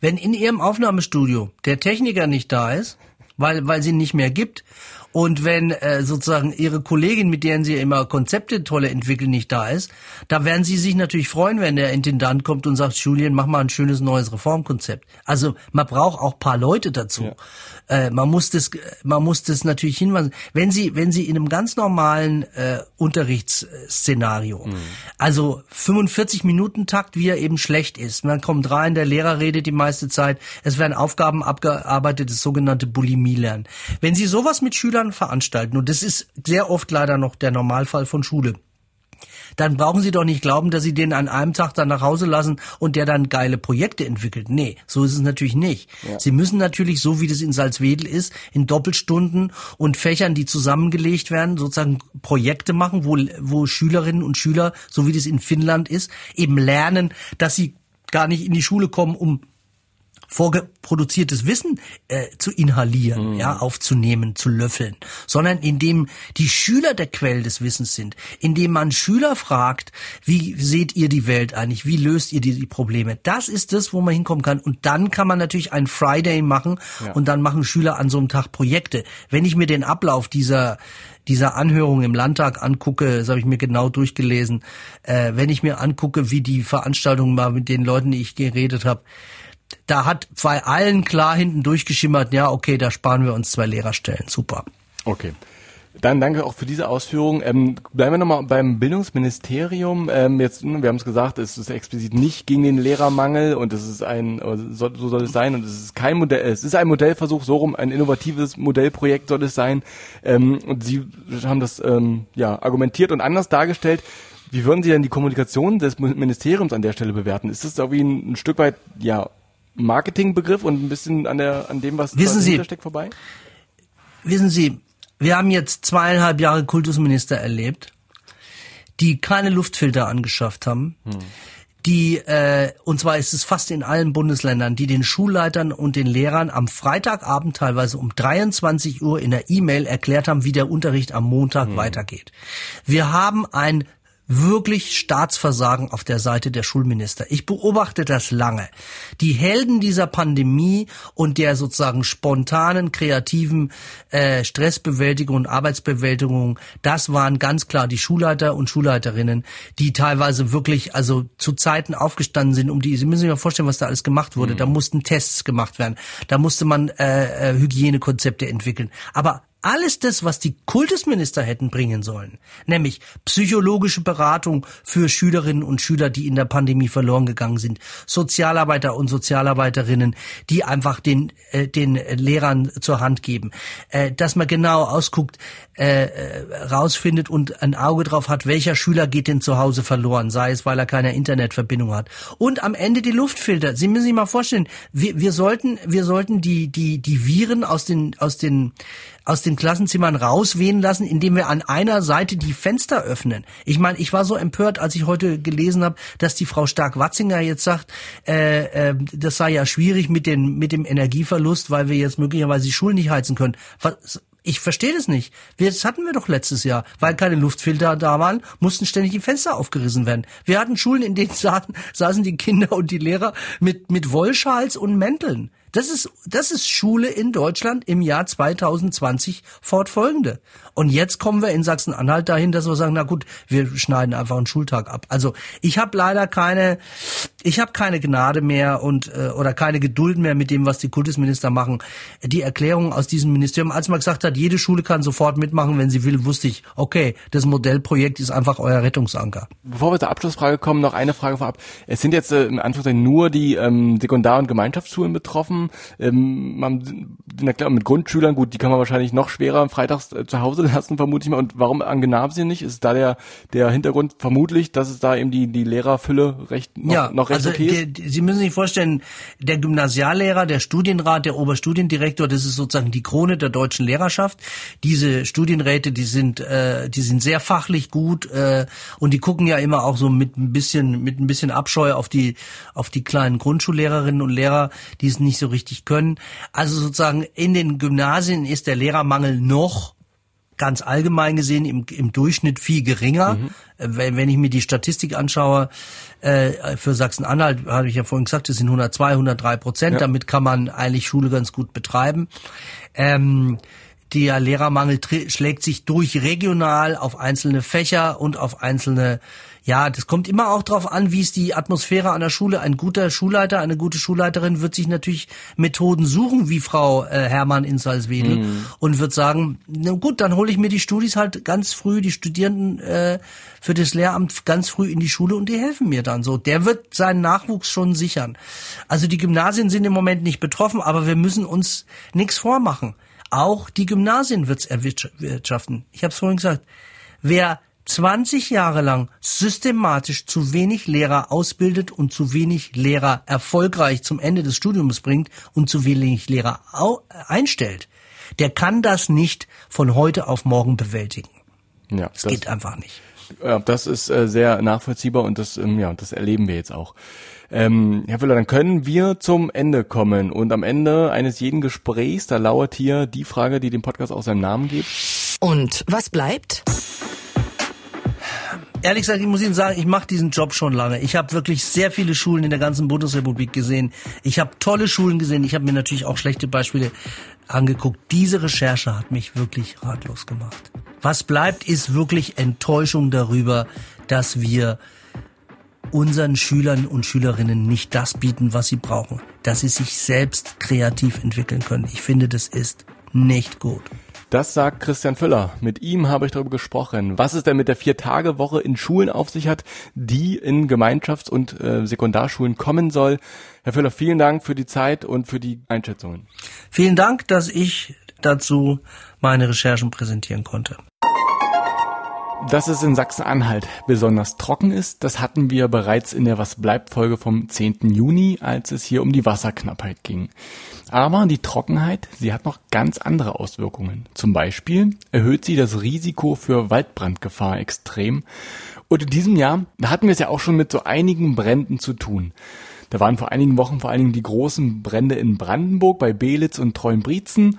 Wenn in Ihrem Aufnahmestudio der Techniker nicht da ist, weil weil sie nicht mehr gibt, und wenn äh, sozusagen Ihre Kollegin, mit deren Sie immer Konzepte tolle entwickeln, nicht da ist, da werden Sie sich natürlich freuen, wenn der Intendant kommt und sagt, Julian, mach mal ein schönes neues Reformkonzept. Also man braucht auch ein paar Leute dazu. Ja. Äh, man muss das man muss das natürlich hinweisen. Wenn Sie wenn Sie in einem ganz normalen äh, Unterrichtsszenario, mhm. also fünfundvierzig Minuten Takt, wie er eben schlecht ist, man kommt rein, der Lehrer redet die meiste Zeit, es werden Aufgaben abgearbeitet, das sogenannte Bulimie lernen. Wenn Sie sowas mit Schülern veranstalten, und das ist sehr oft leider noch der Normalfall von Schule, dann brauchen Sie doch nicht glauben, dass Sie den an einem Tag dann nach Hause lassen und der dann geile Projekte entwickelt. Nee, so ist es natürlich nicht. Ja. Sie müssen natürlich, so wie das in Salzwedel ist, in Doppelstunden und Fächern, die zusammengelegt werden, sozusagen Projekte machen, wo, wo Schülerinnen und Schüler, so wie das in Finnland ist, eben lernen, dass sie gar nicht in die Schule kommen, um vorgeproduziertes Wissen äh, zu inhalieren, mhm. ja, aufzunehmen, zu löffeln, sondern indem die Schüler der Quell des Wissens sind, indem man Schüler fragt, wie seht ihr die Welt eigentlich, wie löst ihr die, die Probleme? Das ist das, wo man hinkommen kann, und dann kann man natürlich einen Friday machen, ja. und dann machen Schüler an so einem Tag Projekte. Wenn ich mir den Ablauf dieser dieser Anhörung im Landtag angucke, das habe ich mir genau durchgelesen, äh, wenn ich mir angucke, wie die Veranstaltung war mit den Leuten, die ich geredet habe, da hat bei allen klar hinten durchgeschimmert, ja, okay, da sparen wir uns zwei Lehrerstellen. Super. Okay. Dann danke auch für diese Ausführung. Ähm, bleiben wir nochmal beim Bildungsministerium. Ähm, jetzt, wir haben es gesagt, es ist explizit nicht gegen den Lehrermangel, und es ist ein, so, so soll es sein, und es ist kein Modell, es ist ein Modellversuch, so rum, ein innovatives Modellprojekt soll es sein. Ähm, und Sie haben das, ähm, ja, argumentiert und anders dargestellt. Wie würden Sie denn die Kommunikation des Ministeriums an der Stelle bewerten? Ist das irgendwie ein, ein Stück weit, ja, Marketingbegriff und ein bisschen an der an dem, was dahinter steckt, vorbei? Wissen Sie, wir haben jetzt zweieinhalb Jahre Kultusminister erlebt, die keine Luftfilter angeschafft haben, hm. die, äh, und zwar ist es fast in allen Bundesländern, die den Schulleitern und den Lehrern am Freitagabend teilweise um dreiundzwanzig Uhr in der E-Mail erklärt haben, wie der Unterricht am Montag hm. weitergeht. Wir haben ein wirklich Staatsversagen auf der Seite der Schulminister. Ich beobachte das lange. Die Helden dieser Pandemie und der sozusagen spontanen, kreativen äh, Stressbewältigung und Arbeitsbewältigung, das waren ganz klar die Schulleiter und Schulleiterinnen, die teilweise wirklich also zu Zeiten aufgestanden sind, um die, Sie müssen sich mal vorstellen, was da alles gemacht wurde. Mhm. Da mussten Tests gemacht werden. Da musste man äh, Hygienekonzepte entwickeln. Aber alles das, was die Kultusminister hätten bringen sollen, nämlich psychologische Beratung für Schülerinnen und Schüler, die in der Pandemie verloren gegangen sind, Sozialarbeiter und Sozialarbeiterinnen, die einfach den äh, den Lehrern zur Hand geben, äh, dass man genau ausguckt, äh, rausfindet und ein Auge drauf hat, welcher Schüler geht denn zu Hause verloren, sei es, weil er keine Internetverbindung hat. Und am Ende die Luftfilter. Sie müssen sich mal vorstellen, wir, wir sollten wir sollten die die die Viren aus den aus den aus den Klassenzimmern rauswehen lassen, indem wir an einer Seite die Fenster öffnen. Ich meine, ich war so empört, als ich heute gelesen habe, dass die Frau Stark-Watzinger jetzt sagt, äh, äh, das sei ja schwierig mit, den, mit dem Energieverlust, weil wir jetzt möglicherweise die Schulen nicht heizen können. Was, Ich verstehe das nicht. Wir, das hatten wir doch letztes Jahr. Weil keine Luftfilter da waren, mussten ständig die Fenster aufgerissen werden. Wir hatten Schulen, in denen saßen, saßen die Kinder und die Lehrer mit, mit Wollschals und Mänteln. Das ist, das ist Schule in Deutschland im Jahr zwanzig zwanzig fortfolgende. Und jetzt kommen wir in Sachsen-Anhalt dahin, dass wir sagen, na gut, wir schneiden einfach einen Schultag ab. Also ich habe leider keine, ich habe keine Gnade mehr und oder keine Geduld mehr mit dem, was die Kultusminister machen. Die Erklärung aus diesem Ministerium, als man gesagt hat, jede Schule kann sofort mitmachen, wenn sie will, wusste ich, okay, das Modellprojekt ist einfach euer Rettungsanker. Bevor wir zur Abschlussfrage kommen, noch eine Frage vorab. Es sind jetzt äh, in Anführungszeichen nur die ähm, Sekundar- und Gemeinschaftsschulen betroffen. Ähm, man, na klar, mit Grundschülern, gut, die kann man wahrscheinlich noch schwerer freitags äh, zu Hause lassen, vermute ich mal. Und warum an Gymnasien nicht? Ist da der der Hintergrund vermutlich, dass es da eben die die Lehrerfülle recht noch, ja, noch recht also okay ist? Die, Sie müssen sich vorstellen, der Gymnasiallehrer, der Studienrat, der Oberstudiendirektor, das ist sozusagen die Krone der deutschen Lehrerschaft. Diese Studienräte, die sind äh, die sind sehr fachlich gut äh, und die gucken ja immer auch so mit ein bisschen mit ein bisschen Abscheu auf die auf die kleinen Grundschullehrerinnen und Lehrer, die es nicht so richtig können. Also sozusagen in den Gymnasien ist der Lehrermangel noch ganz allgemein gesehen im, im Durchschnitt viel geringer. Mhm. Wenn, wenn ich mir die Statistik anschaue, äh, für Sachsen-Anhalt, habe ich ja vorhin gesagt, das sind hundertzwei, hundertdrei Prozent. Ja. Damit kann man eigentlich Schule ganz gut betreiben. Ähm, der Lehrermangel schlägt sich durch regional auf einzelne Fächer und auf einzelne. Ja, das kommt immer auch drauf an, wie ist die Atmosphäre an der Schule. Ein guter Schulleiter, eine gute Schulleiterin wird sich natürlich Methoden suchen, wie Frau äh, Herrmann in Salzwedel, mhm. und wird sagen, na gut, dann hole ich mir die Studis halt ganz früh, die Studierenden äh, für das Lehramt ganz früh in die Schule und die helfen mir dann so. Der wird seinen Nachwuchs schon sichern. Also die Gymnasien sind im Moment nicht betroffen, aber wir müssen uns nichts vormachen. Auch die Gymnasien wird's erwirtschaften. Ich habe es vorhin gesagt. Wer zwanzig Jahre lang systematisch zu wenig Lehrer ausbildet und zu wenig Lehrer erfolgreich zum Ende des Studiums bringt und zu wenig Lehrer einstellt, der kann das nicht von heute auf morgen bewältigen. Ja, das, das geht einfach nicht. Ja, das ist äh, sehr nachvollziehbar und das, ähm, ja, das erleben wir jetzt auch. Ähm, Herr Füller, dann können wir zum Ende kommen. Und am Ende eines jeden Gesprächs, da lauert hier die Frage, die dem Podcast auch seinen Namen gibt. Und was bleibt? Ehrlich gesagt, ich muss Ihnen sagen, ich mache diesen Job schon lange. Ich habe wirklich sehr viele Schulen in der ganzen Bundesrepublik gesehen. Ich habe tolle Schulen gesehen. Ich habe mir natürlich auch schlechte Beispiele angeguckt. Diese Recherche hat mich wirklich ratlos gemacht. Was bleibt, ist wirklich Enttäuschung darüber, dass wir unseren Schülern und Schülerinnen nicht das bieten, was sie brauchen. Dass sie sich selbst kreativ entwickeln können. Ich finde, das ist nicht gut. Das sagt Christian Füller. Mit ihm habe ich darüber gesprochen, was es denn mit der Vier-Tage-Woche in Schulen auf sich hat, die in Gemeinschafts- und äh, Sekundarschulen kommen soll. Herr Füller, vielen Dank für die Zeit und für die Einschätzungen. Vielen Dank, dass ich dazu meine Recherchen präsentieren konnte. Dass es in Sachsen-Anhalt besonders trocken ist, das hatten wir bereits in der Was-bleibt-Folge vom zehnten Juni, als es hier um die Wasserknappheit ging. Aber die Trockenheit, sie hat noch ganz andere Auswirkungen. Zum Beispiel erhöht sie das Risiko für Waldbrandgefahr extrem. Und in diesem Jahr, da hatten wir es ja auch schon mit so einigen Bränden zu tun. Da waren vor einigen Wochen vor allen Dingen die großen Brände in Brandenburg bei Belitz und Treuenbrietzen.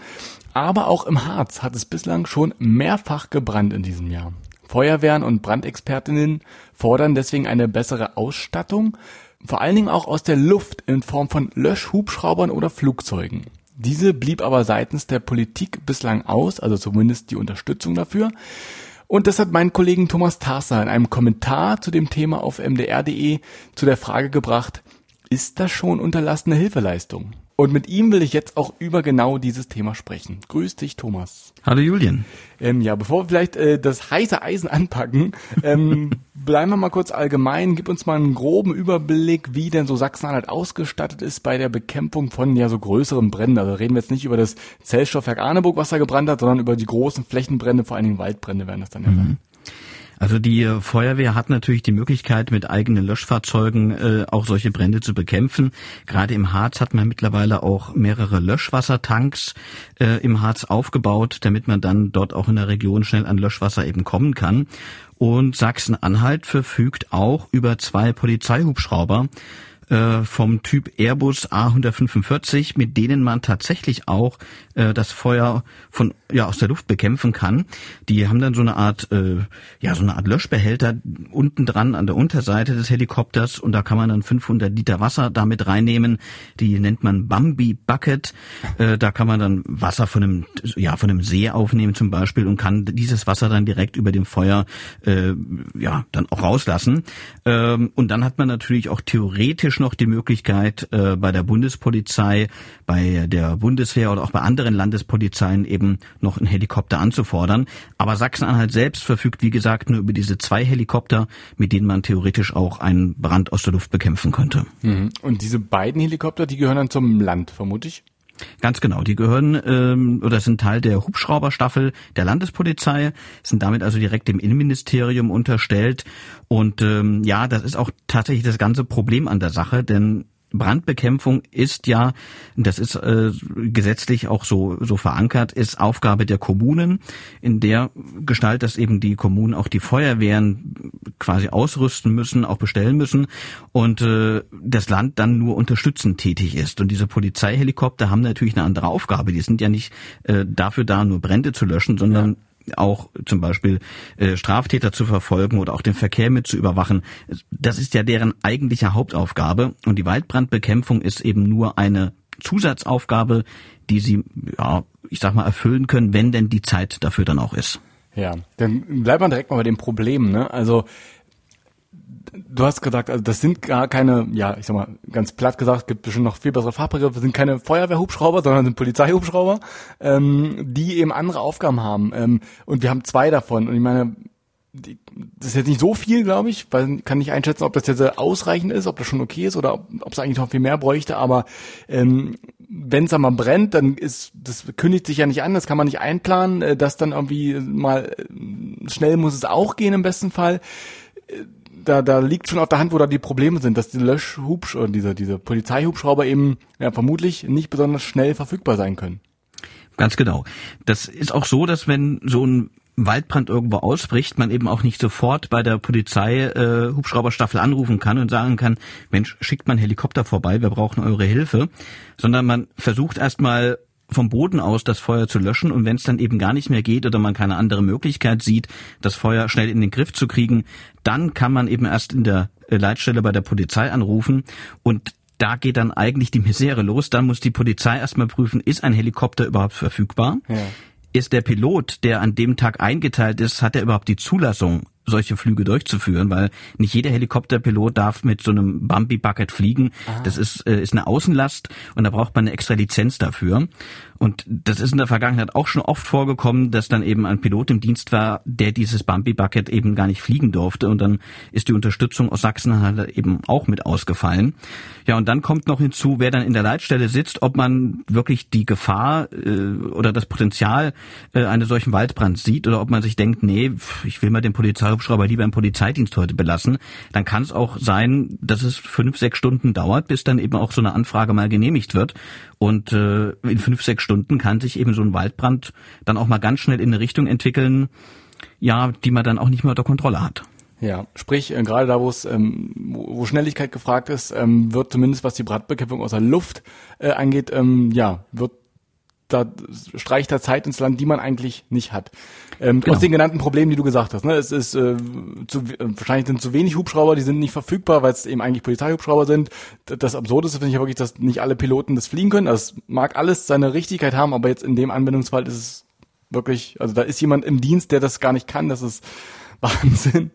Aber auch im Harz hat es bislang schon mehrfach gebrannt in diesem Jahr. Feuerwehren und Brandexpertinnen fordern deswegen eine bessere Ausstattung, vor allen Dingen auch aus der Luft in Form von Löschhubschraubern oder Flugzeugen. Diese blieb aber seitens der Politik bislang aus, also zumindest die Unterstützung dafür. Und das hat meinen Kollegen Thomas Tarser in einem Kommentar zu dem Thema auf m d r punkt d e zu der Frage gebracht, ist das schon unterlassene Hilfeleistung? Und mit ihm will ich jetzt auch über genau dieses Thema sprechen. Grüß dich, Thomas. Hallo, Julian. Ähm, ja, bevor wir vielleicht äh, das heiße Eisen anpacken, ähm, bleiben wir mal kurz allgemein. Gib uns mal einen groben Überblick, wie denn so Sachsen-Anhalt ausgestattet ist bei der Bekämpfung von ja so größeren Bränden. Also reden wir jetzt nicht über das Zellstoffwerk Arneburg, was da gebrannt hat, sondern über die großen Flächenbrände, vor allen Dingen Waldbrände werden das dann ja sein. Mhm. Also die Feuerwehr hat natürlich die Möglichkeit, mit eigenen Löschfahrzeugen äh, auch solche Brände zu bekämpfen. Gerade im Harz hat man mittlerweile auch mehrere Löschwassertanks äh, im Harz aufgebaut, damit man dann dort auch in der Region schnell an Löschwasser eben kommen kann. Und Sachsen-Anhalt verfügt auch über zwei Polizeihubschrauber, äh, vom Typ Airbus A hundertfünfundvierzig, mit denen man tatsächlich auch äh, das Feuer von ja aus der Luft bekämpfen kann. Die haben dann so eine Art äh, ja so eine Art Löschbehälter unten dran an der Unterseite des Helikopters, und da kann man dann fünfhundert Liter Wasser damit reinnehmen. Die nennt man Bambi Bucket. Äh, da kann man dann Wasser von einem ja von einem See aufnehmen zum Beispiel und kann dieses Wasser dann direkt über dem Feuer äh, ja dann auch rauslassen. Ähm, und dann hat man natürlich auch theoretisch noch die Möglichkeit, äh, bei der Bundespolizei, bei der Bundeswehr oder auch bei anderen Landespolizeien eben noch einen Helikopter anzufordern. Aber Sachsen-Anhalt selbst verfügt, wie gesagt, nur über diese zwei Helikopter, mit denen man theoretisch auch einen Brand aus der Luft bekämpfen könnte. Mhm. Und diese beiden Helikopter, die gehören dann zum Land, vermute ich? Ganz genau, die gehören ähm, oder sind Teil der Hubschrauberstaffel der Landespolizei, sind damit also direkt dem Innenministerium unterstellt. Und ähm, ja, das ist auch tatsächlich das ganze Problem an der Sache, denn Brandbekämpfung ist ja, das ist äh, gesetzlich auch so so verankert, ist Aufgabe der Kommunen, in der Gestalt, dass eben die Kommunen auch die Feuerwehren quasi ausrüsten müssen, auch bestellen müssen, und äh, das Land dann nur unterstützend tätig ist. Und diese Polizeihelikopter haben natürlich eine andere Aufgabe. Die sind ja nicht äh, dafür da, nur Brände zu löschen, sondern ja. auch zum Beispiel äh, Straftäter zu verfolgen oder auch den Verkehr mit zu überwachen. Das ist ja deren eigentliche Hauptaufgabe. Und die Waldbrandbekämpfung ist eben nur eine Zusatzaufgabe, die sie, ja, ich sag mal, erfüllen können, wenn denn die Zeit dafür dann auch ist. Ja, dann bleibt man direkt mal bei dem Problem, ne? Also du hast gesagt, also das sind gar keine, ja, ich sag mal, ganz platt gesagt, gibt bestimmt noch viel bessere Fachbegriffe, sind keine Feuerwehrhubschrauber, sondern sind Polizeihubschrauber, ähm, die eben andere Aufgaben haben. Ähm, und wir haben zwei davon. Und ich meine, die, das ist jetzt nicht so viel, glaube ich, weil kann nicht einschätzen, ob das jetzt ausreichend ist, ob das schon okay ist oder ob, ob es eigentlich noch viel mehr bräuchte. Aber ähm, wenn es einmal brennt, dann ist das kündigt sich ja nicht an, das kann man nicht einplanen, dass dann irgendwie mal schnell muss es auch gehen im besten Fall. Da, da liegt schon auf der Hand, wo da die Probleme sind, dass die Löschhubsch oder diese, diese Polizeihubschrauber eben ja, vermutlich nicht besonders schnell verfügbar sein können. Ganz genau. Das ist auch so, dass wenn so ein Waldbrand irgendwo ausbricht, man eben auch nicht sofort bei der Polizei äh, Hubschrauberstaffel anrufen kann und sagen kann, Mensch, schickt mal einen Helikopter vorbei, wir brauchen eure Hilfe, sondern man versucht erstmal vom Boden aus das Feuer zu löschen, und wenn es dann eben gar nicht mehr geht oder man keine andere Möglichkeit sieht, das Feuer schnell in den Griff zu kriegen, dann kann man eben erst in der Leitstelle bei der Polizei anrufen, und da geht dann eigentlich die Misere los. Dann muss die Polizei erstmal prüfen, ist ein Helikopter überhaupt verfügbar? Ja. Ist der Pilot, der an dem Tag eingeteilt ist, hat er überhaupt die Zulassung, solche Flüge durchzuführen, weil nicht jeder Helikopterpilot darf mit so einem Bambi-Bucket fliegen. Ah. Das ist, äh, ist eine Außenlast, und da braucht man eine extra Lizenz dafür. Und das ist in der Vergangenheit auch schon oft vorgekommen, dass dann eben ein Pilot im Dienst war, der dieses Bambi-Bucket eben gar nicht fliegen durfte, und dann ist die Unterstützung aus Sachsen-Anhalt eben auch mit ausgefallen. Ja, und dann kommt noch hinzu, wer dann in der Leitstelle sitzt, ob man wirklich die Gefahr äh, oder das Potenzial äh, eines solchen Waldbrands sieht oder ob man sich denkt, nee, ich will mal den Polizei Hubschrauber lieber im Polizeidienst heute belassen. Dann kann es auch sein, dass es fünf, sechs Stunden dauert, bis dann eben auch so eine Anfrage mal genehmigt wird. Und äh, in fünf, sechs Stunden kann sich eben so ein Waldbrand dann auch mal ganz schnell in eine Richtung entwickeln, ja, die man dann auch nicht mehr unter Kontrolle hat. Ja, sprich, äh, gerade da, wo es, ähm, wo Schnelligkeit gefragt ist, ähm, wird zumindest, was die Brandbekämpfung aus der Luft äh, angeht, ähm, ja, wird da streicht da Zeit ins Land, die man eigentlich nicht hat. Ähm, genau. Aus den genannten Problemen, die du gesagt hast, ne, es ist äh, zu, wahrscheinlich sind zu wenig Hubschrauber, die sind nicht verfügbar, weil es eben eigentlich Polizeihubschrauber sind. Das Absurdeste finde ich ja wirklich, dass nicht alle Piloten das fliegen können. Das mag alles seine Richtigkeit haben, aber jetzt in dem Anwendungsfall ist es wirklich, also da ist jemand im Dienst, der das gar nicht kann. Das ist Wahnsinn.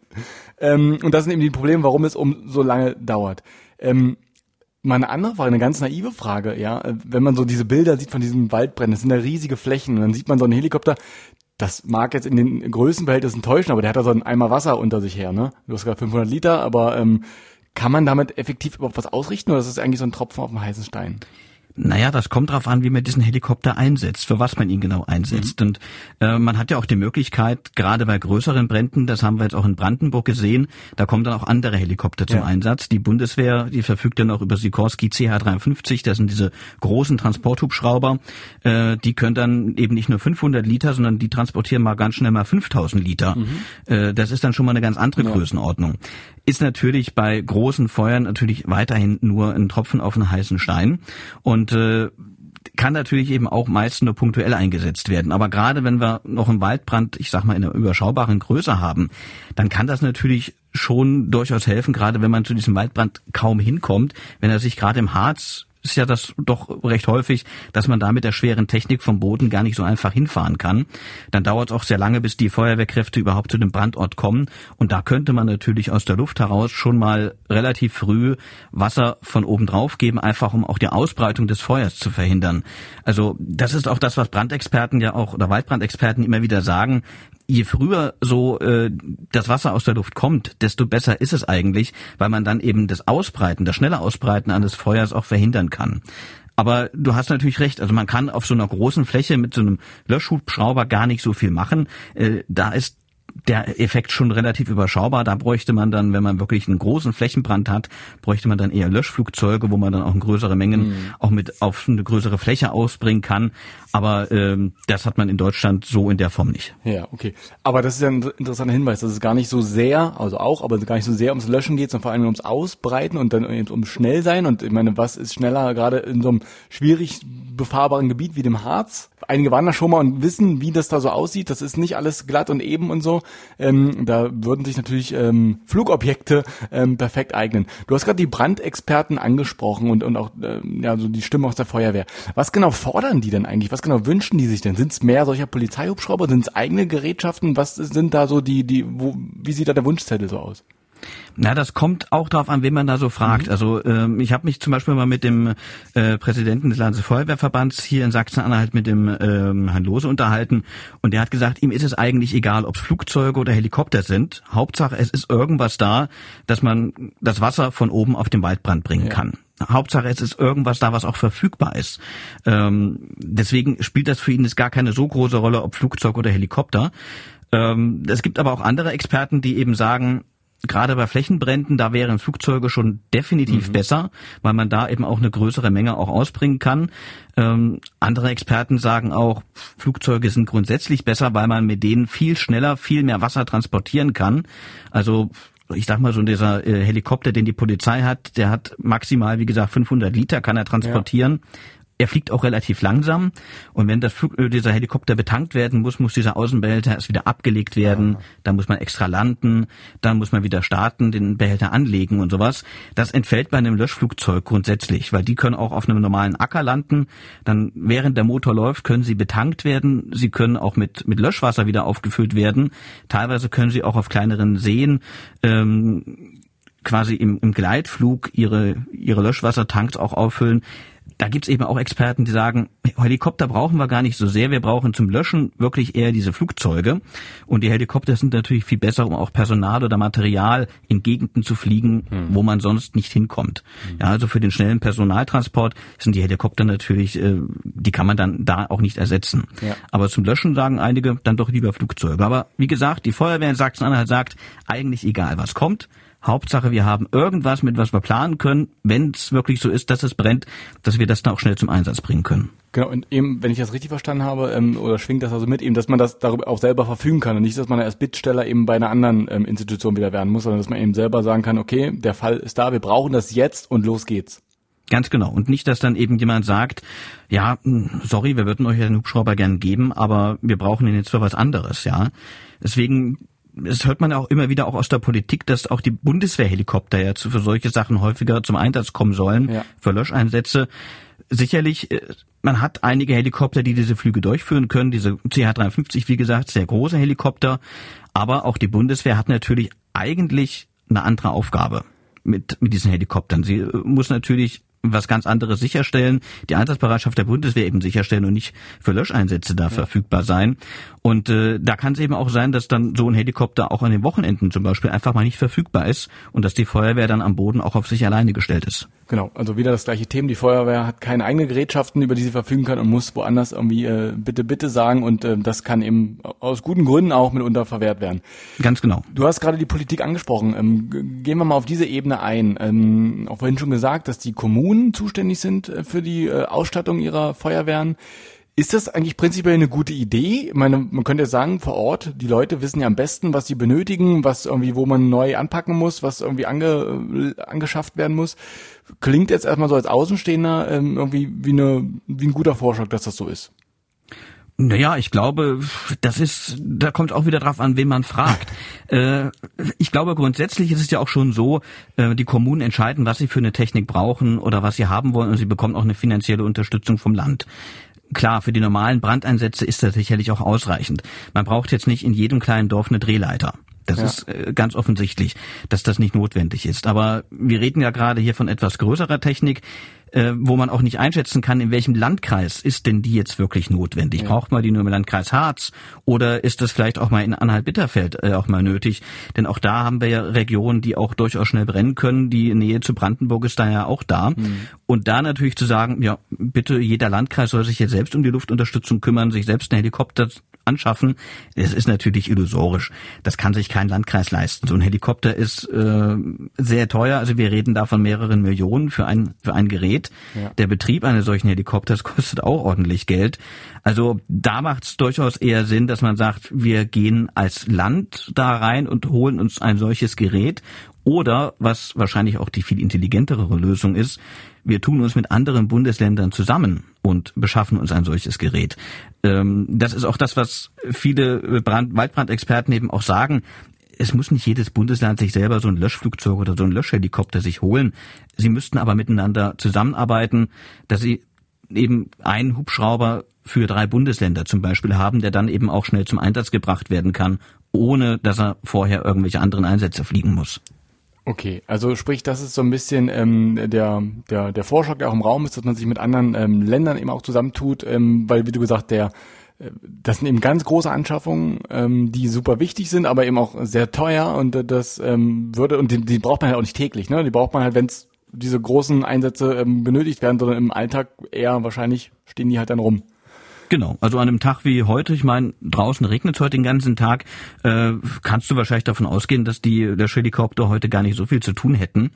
Ähm, und das sind eben die Probleme, warum es um so lange dauert. Ähm, Mal eine andere Frage, eine ganz naive Frage, ja. Wenn man so diese Bilder sieht von diesen Waldbränden, das sind ja riesige Flächen, und dann sieht man so einen Helikopter, das mag jetzt in den Größenverhältnissen täuschen, aber der hat da so einen Eimer Wasser unter sich her, ne? Du hast gerade fünfhundert Liter, aber ähm, kann man damit effektiv überhaupt was ausrichten, oder ist das eigentlich so ein Tropfen auf dem heißen Stein? Naja, das kommt drauf an, wie man diesen Helikopter einsetzt, für was man ihn genau einsetzt. Mhm. Und äh, man hat ja auch die Möglichkeit, gerade bei größeren Bränden, das haben wir jetzt auch in Brandenburg gesehen, da kommen dann auch andere Helikopter zum ja. Einsatz. Die Bundeswehr, die verfügt dann auch über Sikorsky C H dreiundfünfzig, das sind diese großen Transporthubschrauber, äh, die können dann eben nicht nur fünfhundert Liter, sondern die transportieren mal ganz schnell mal fünftausend Liter. Mhm. Äh, das ist dann schon mal eine ganz andere ja. Größenordnung. ist natürlich bei großen Feuern natürlich weiterhin nur ein Tropfen auf einen heißen Stein und äh, kann natürlich eben auch meist nur punktuell eingesetzt werden. Aber gerade wenn wir noch einen Waldbrand, ich sag mal, in einer überschaubaren Größe haben, dann kann das natürlich schon durchaus helfen, gerade wenn man zu diesem Waldbrand kaum hinkommt, wenn er sich gerade im Harz, ist ja das doch recht häufig, dass man da mit der schweren Technik vom Boden gar nicht so einfach hinfahren kann. Dann dauert es auch sehr lange, bis die Feuerwehrkräfte überhaupt zu dem Brandort kommen. Und da könnte man natürlich aus der Luft heraus schon mal relativ früh Wasser von oben drauf geben, einfach um auch die Ausbreitung des Feuers zu verhindern. Also das ist auch das, was Brandexperten ja auch oder Waldbrandexperten immer wieder sagen. Je früher so äh, das Wasser aus der Luft kommt, desto besser ist es eigentlich, weil man dann eben das Ausbreiten, das schnelle Ausbreiten eines Feuers auch verhindern kann. Aber du hast natürlich recht, also man kann auf so einer großen Fläche mit so einem Löschhubschrauber gar nicht so viel machen. Äh, da ist der Effekt schon relativ überschaubar. Da bräuchte man dann, wenn man wirklich einen großen Flächenbrand hat, bräuchte man dann eher Löschflugzeuge, wo man dann auch in größere Mengen mhm. auch mit auf eine größere Fläche ausbringen kann. Aber ähm, das hat man in Deutschland so in der Form nicht. Ja, okay. Aber das ist ja ein interessanter Hinweis, dass es gar nicht so sehr, also auch, aber gar nicht so sehr ums Löschen geht, sondern vor allem ums Ausbreiten und dann eben ums Schnellsein. Und ich meine, was ist schneller gerade in so einem schwierig befahrbaren Gebiet wie dem Harz? Einige waren da schon mal und wissen, wie das da so aussieht. Das ist nicht alles glatt und eben und so. Ähm, da würden sich natürlich ähm, Flugobjekte ähm, perfekt eignen. Du hast gerade die Brandexperten angesprochen und, und auch ähm, ja, so die Stimme aus der Feuerwehr. Was genau fordern die denn eigentlich? Was genau wünschen die sich denn? Sind es mehr solcher Polizeihubschrauber? Sind es eigene Gerätschaften? Was sind da so die, die wo, wie sieht da der Wunschzettel so aus? Na, das kommt auch darauf an, wen man da so fragt. Mhm. Also ähm, ich habe mich zum Beispiel mal mit dem äh, Präsidenten des Landesfeuerwehrverbands hier in Sachsen-Anhalt, mit dem ähm, Herrn Lohse, unterhalten. Und der hat gesagt, ihm ist es eigentlich egal, ob es Flugzeuge oder Helikopter sind. Hauptsache, es ist irgendwas da, dass man das Wasser von oben auf den Waldbrand bringen ja. kann. Hauptsache, es ist irgendwas da, was auch verfügbar ist. Ähm, deswegen spielt das für ihn jetzt gar keine so große Rolle, ob Flugzeug oder Helikopter. Ähm, es gibt aber auch andere Experten, die eben sagen, gerade bei Flächenbränden, da wären Flugzeuge schon definitiv mhm. besser, weil man da eben auch eine größere Menge auch ausbringen kann. Ähm, andere Experten sagen auch, Flugzeuge sind grundsätzlich besser, weil man mit denen viel schneller, viel mehr Wasser transportieren kann. Also ich sag mal so, dieser äh, Helikopter, den die Polizei hat, der hat maximal, wie gesagt, fünfhundert Liter kann er transportieren. Ja. Er fliegt auch relativ langsam, und wenn das Flug, dieser Helikopter betankt werden muss, muss dieser Außenbehälter erst wieder abgelegt werden, ja. dann muss man extra landen, dann muss man wieder starten, den Behälter anlegen und sowas. Das entfällt bei einem Löschflugzeug grundsätzlich, weil die können auch auf einem normalen Acker landen, dann während der Motor läuft, können sie betankt werden, sie können auch mit mit Löschwasser wieder aufgefüllt werden, teilweise können sie auch auf kleineren Seen ähm, quasi im, im Gleitflug ihre ihre Löschwassertanks auch auffüllen. Da gibt's eben auch Experten, die sagen, Helikopter brauchen wir gar nicht so sehr. Wir brauchen zum Löschen wirklich eher diese Flugzeuge. Und die Helikopter sind natürlich viel besser, um auch Personal oder Material in Gegenden zu fliegen, hm. wo man sonst nicht hinkommt. Hm. Ja, also für den schnellen Personaltransport sind die Helikopter natürlich, äh, die kann man dann da auch nicht ersetzen. Ja. Aber zum Löschen sagen einige dann doch lieber Flugzeuge. Aber wie gesagt, die Feuerwehr in Sachsen-Anhalt sagt, eigentlich egal, was kommt. Hauptsache, wir haben irgendwas, mit was wir planen können, wenn es wirklich so ist, dass es brennt, dass wir das dann auch schnell zum Einsatz bringen können. Genau, und eben, wenn ich das richtig verstanden habe, ähm, oder schwingt das also mit, eben, dass man das darüber auch selber verfügen kann und nicht, dass man als Bittsteller eben bei einer anderen ähm, Institution wieder werden muss, sondern dass man eben selber sagen kann, okay, der Fall ist da, wir brauchen das jetzt und los geht's. Ganz genau. Und nicht, dass dann eben jemand sagt, ja, sorry, wir würden euch ja den Hubschrauber gern geben, aber wir brauchen ihn jetzt für was anderes, ja. Deswegen... Das hört man auch immer wieder auch aus der Politik, dass auch die Bundeswehrhelikopter ja für solche Sachen häufiger zum Einsatz kommen sollen, ja. für Löscheinsätze. Sicherlich, man hat einige Helikopter, die diese Flüge durchführen können, diese C H dreihundertfünfzig, wie gesagt, sehr große Helikopter. Aber auch die Bundeswehr hat natürlich eigentlich eine andere Aufgabe mit, mit diesen Helikoptern. Sie muss natürlich was ganz anderes sicherstellen, die Einsatzbereitschaft der Bundeswehr eben sicherstellen und nicht für Löscheinsätze da ja. verfügbar sein. Und äh, da kann es eben auch sein, dass dann so ein Helikopter auch an den Wochenenden zum Beispiel einfach mal nicht verfügbar ist und dass die Feuerwehr dann am Boden auch auf sich alleine gestellt ist. Genau, also wieder das gleiche Thema. Die Feuerwehr hat keine eigenen Gerätschaften, über die sie verfügen kann und muss woanders irgendwie äh, bitte, bitte sagen, und äh, das kann eben aus guten Gründen auch mitunter verwehrt werden. Ganz genau. Du hast gerade die Politik angesprochen. Ähm, gehen wir mal auf diese Ebene ein. Ähm, auch vorhin schon gesagt, dass die Kommunen zuständig sind für die Ausstattung ihrer Feuerwehren. Ist das eigentlich prinzipiell eine gute Idee? Ich meine, man könnte ja sagen, vor Ort, die Leute wissen ja am besten, was sie benötigen, was irgendwie, wo man neu anpacken muss, was irgendwie ange, angeschafft werden muss. Klingt jetzt erstmal so als Außenstehender ähm, irgendwie wie eine, wie ein guter Vorschlag, dass das so ist. Naja, ich glaube, das ist, da kommt auch wieder drauf an, wen man fragt. äh, ich glaube, grundsätzlich ist es ja auch schon so, äh, die Kommunen entscheiden, was sie für eine Technik brauchen oder was sie haben wollen, und sie bekommen auch eine finanzielle Unterstützung vom Land. Klar, für die normalen Brandeinsätze ist das sicherlich auch ausreichend. Man braucht jetzt nicht in jedem kleinen Dorf eine Drehleiter. Das ja. ist äh, ganz offensichtlich, dass das nicht notwendig ist. Aber wir reden ja gerade hier von etwas größerer Technik, äh, wo man auch nicht einschätzen kann, in welchem Landkreis ist denn die jetzt wirklich notwendig. Ja. Braucht man die nur im Landkreis Harz oder ist das vielleicht auch mal in Anhalt-Bitterfeld äh, auch mal nötig? Denn auch da haben wir ja Regionen, die auch durchaus schnell brennen können. Die Nähe zu Brandenburg ist da ja auch da. Mhm. Und da natürlich zu sagen, ja, bitte jeder Landkreis soll sich jetzt selbst um die Luftunterstützung kümmern, sich selbst einen Helikopter anschaffen, das ist natürlich illusorisch. Das kann sich kein Landkreis leisten. So ein Helikopter ist äh, sehr teuer. Also wir reden da von mehreren Millionen für ein für ein Gerät. Ja. Der Betrieb eines solchen Helikopters kostet auch ordentlich Geld. Also da macht es durchaus eher Sinn, dass man sagt, wir gehen als Land da rein und holen uns ein solches Gerät. Oder, was wahrscheinlich auch die viel intelligentere Lösung ist, wir tun uns mit anderen Bundesländern zusammen und beschaffen uns ein solches Gerät. Das ist auch das, was viele Brand- Waldbrandexperten eben auch sagen. Es muss nicht jedes Bundesland sich selber so ein Löschflugzeug oder so ein Löschhelikopter sich holen. Sie müssten aber miteinander zusammenarbeiten, dass sie eben einen Hubschrauber für drei Bundesländer zum Beispiel haben, der dann eben auch schnell zum Einsatz gebracht werden kann, ohne dass er vorher irgendwelche anderen Einsätze fliegen muss. Okay, also sprich, das ist so ein bisschen ähm, der der der Vorschlag, der auch im Raum ist, dass man sich mit anderen ähm, Ländern eben auch zusammentut, ähm, weil, wie du gesagt, der äh, das sind eben ganz große Anschaffungen, ähm, die super wichtig sind, aber eben auch sehr teuer, und äh, das ähm, würde und die, die braucht man halt auch nicht täglich, ne? Die braucht man halt, wenn es diese großen Einsätze ähm, benötigt werden, sondern im Alltag eher wahrscheinlich stehen die halt dann rum. Genau, also an einem Tag wie heute, ich meine, draußen regnet es heute den ganzen Tag, äh, kannst du wahrscheinlich davon ausgehen, dass die der Helikopter heute gar nicht so viel zu tun hätten.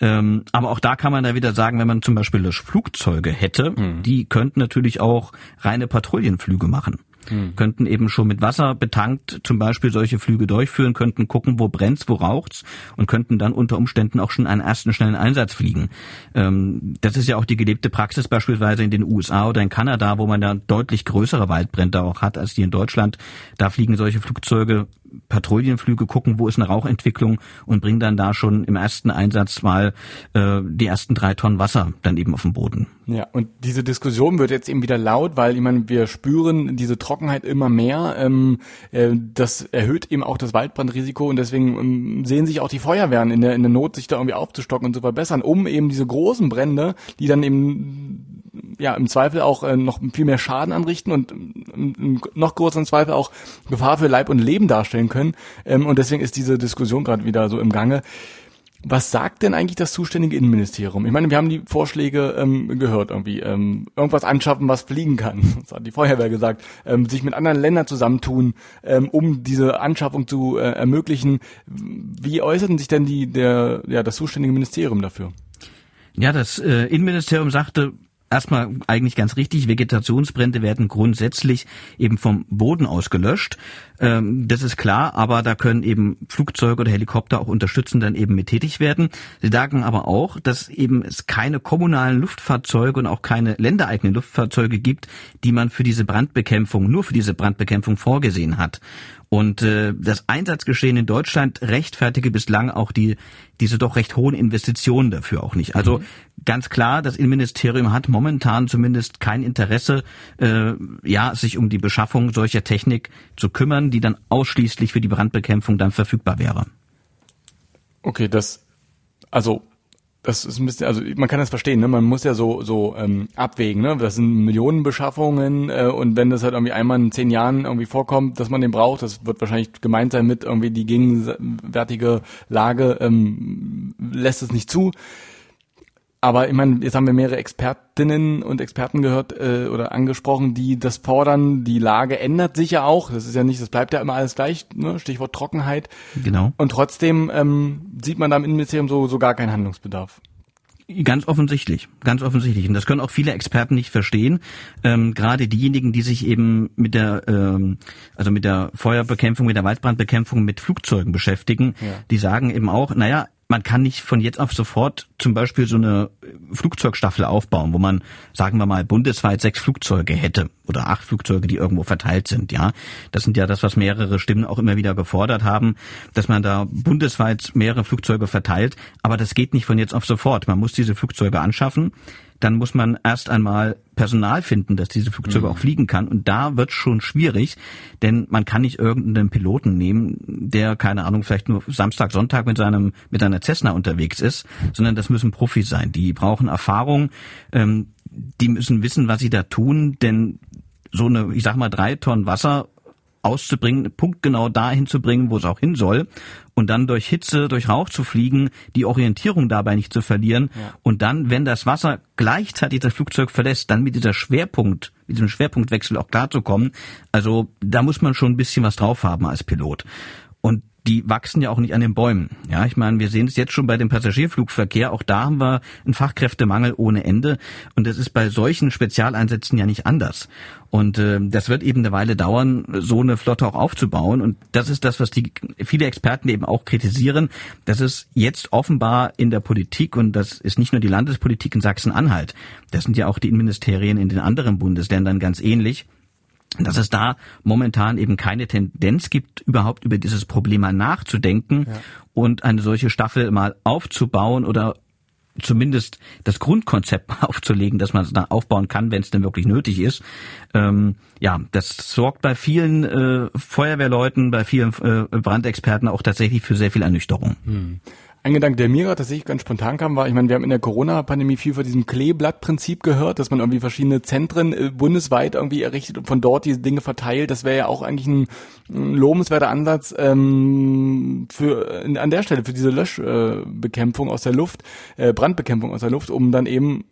Ähm, aber auch da kann man da wieder sagen, wenn man zum Beispiel Löschflugzeuge hätte, mhm. die könnten natürlich auch reine Patrouillenflüge machen. Mhm. Könnten eben schon mit Wasser betankt zum Beispiel solche Flüge durchführen, könnten gucken, wo brennt's, wo raucht's, und könnten dann unter Umständen auch schon einen ersten schnellen Einsatz fliegen. Ähm, das ist ja auch die gelebte Praxis beispielsweise in den U S A oder in Kanada, wo man da deutlich größere Waldbrände auch hat als die in Deutschland. Da fliegen solche Flugzeuge Patrouillenflüge, gucken, wo ist eine Rauchentwicklung, und bringen dann da schon im ersten Einsatz mal äh, die ersten drei Tonnen Wasser dann eben auf den Boden. Ja, und diese Diskussion wird jetzt eben wieder laut, weil, ich meine, wir spüren diese Trockenheit immer mehr. Ähm, äh, das erhöht eben auch das Waldbrandrisiko, und deswegen ähm, sehen sich auch die Feuerwehren in der, in der Not, sich da irgendwie aufzustocken und zu verbessern, um eben diese großen Brände, die dann eben ja im Zweifel auch äh, noch viel mehr Schaden anrichten und im, im noch größeren Zweifel auch Gefahr für Leib und Leben darstellen können. Ähm, und deswegen ist diese Diskussion gerade wieder so im Gange. Was sagt denn eigentlich das zuständige Innenministerium? Ich meine, wir haben die Vorschläge ähm, gehört irgendwie. Ähm, irgendwas anschaffen, was fliegen kann. Das hat die Feuerwehr gesagt. Ähm, sich mit anderen Ländern zusammentun, ähm, um diese Anschaffung zu äh, ermöglichen. Wie äußerten sich denn die der ja das zuständige Ministerium dafür? Ja, das äh, Innenministerium sagte, erstmal eigentlich ganz richtig, Vegetationsbrände werden grundsätzlich eben vom Boden aus gelöscht. Das ist klar, aber da können eben Flugzeuge oder Helikopter auch unterstützend dann eben mit tätig werden. Sie sagen aber auch, dass eben es keine kommunalen Luftfahrzeuge und auch keine ländereigenen Luftfahrzeuge gibt, die man für diese Brandbekämpfung, nur für diese Brandbekämpfung vorgesehen hat. Und äh, das Einsatzgeschehen in Deutschland rechtfertige bislang auch die diese doch recht hohen Investitionen dafür auch nicht. Also mhm. ganz klar, das Innenministerium hat momentan zumindest kein Interesse, äh, ja, sich um die Beschaffung solcher Technik zu kümmern, die dann ausschließlich für die Brandbekämpfung dann verfügbar wäre. Okay, das also das ist ein bisschen, also man kann das verstehen, ne? Man muss ja so so ähm, abwägen, ne? Das sind Millionenbeschaffungen, äh, und wenn das halt irgendwie einmal in zehn Jahren irgendwie vorkommt, dass man den braucht, das wird wahrscheinlich gemeint sein mit irgendwie die gegenwärtige Lage ähm, lässt es nicht zu. Aber ich meine, jetzt haben wir mehrere Expertinnen und Experten gehört äh, oder angesprochen, die das fordern. Die Lage ändert sich ja auch. Das ist ja nicht, das bleibt ja immer alles gleich, ne? Stichwort Trockenheit. Genau. Und trotzdem ähm, sieht man da im Innenministerium so, so gar keinen Handlungsbedarf. Ganz offensichtlich, ganz offensichtlich. Und das können auch viele Experten nicht verstehen. Ähm, gerade diejenigen, die sich eben mit der, ähm, also mit der Feuerbekämpfung, mit der Waldbrandbekämpfung, mit Flugzeugen beschäftigen, ja. die sagen eben auch, naja, man kann nicht von jetzt auf sofort zum Beispiel so eine Flugzeugstaffel aufbauen, wo man, sagen wir mal, bundesweit sechs Flugzeuge hätte oder acht Flugzeuge, die irgendwo verteilt sind. Ja, das sind ja das, was mehrere Stimmen auch immer wieder gefordert haben, dass man da bundesweit mehrere Flugzeuge verteilt. Aber das geht nicht von jetzt auf sofort. Man muss diese Flugzeuge anschaffen. Dann muss man erst einmal Personal finden, dass diese Flugzeuge mhm. auch fliegen kann. Und da wird es schon schwierig, denn man kann nicht irgendeinen Piloten nehmen, der, keine Ahnung, vielleicht nur Samstag, Sonntag mit seinem mit seiner Cessna unterwegs ist, sondern das müssen Profis sein. Die brauchen Erfahrung, ähm, die müssen wissen, was sie da tun, denn so eine, ich sag mal, drei Tonnen Wasser auszubringen, punktgenau dahin zu bringen, wo es auch hin soll, und dann durch Hitze, durch Rauch zu fliegen, die Orientierung dabei nicht zu verlieren, ja. und dann, wenn das Wasser gleichzeitig das Flugzeug verlässt, dann mit dieser Schwerpunkt, mit diesem Schwerpunktwechsel auch klarzukommen. Also da muss man schon ein bisschen was drauf haben als Pilot. Und die wachsen ja auch nicht an den Bäumen. Ja, ich meine, wir sehen es jetzt schon bei dem Passagierflugverkehr. Auch da haben wir einen Fachkräftemangel ohne Ende. Und das ist bei solchen Spezialeinsätzen ja nicht anders. Und äh, das wird eben eine Weile dauern, so eine Flotte auch aufzubauen. Und das ist das, was die viele Experten eben auch kritisieren, dass es jetzt offenbar in der Politik, und das ist nicht nur die Landespolitik in Sachsen-Anhalt, das sind ja auch die Innenministerien in den anderen Bundesländern ganz ähnlich, dass es da momentan eben keine Tendenz gibt, überhaupt über dieses Problem mal nachzudenken ja. und eine solche Staffel mal aufzubauen oder zumindest das Grundkonzept aufzulegen, dass man es da aufbauen kann, wenn es denn wirklich nötig ist. Ähm, ja, das sorgt bei vielen äh, Feuerwehrleuten, bei vielen äh, Brandexperten auch tatsächlich für sehr viel Ernüchterung. Hm. Ein Gedanke, der mir gerade tatsächlich ganz spontan kam, war, ich meine, wir haben in der Corona-Pandemie viel von diesem Kleeblatt-Prinzip gehört, dass man irgendwie verschiedene Zentren bundesweit irgendwie errichtet und von dort diese Dinge verteilt. Das wäre ja auch eigentlich ein, ein lobenswerter Ansatz ähm, für an der Stelle für diese Löschbekämpfung aus der Luft, äh, Brandbekämpfung aus der Luft, um dann eben,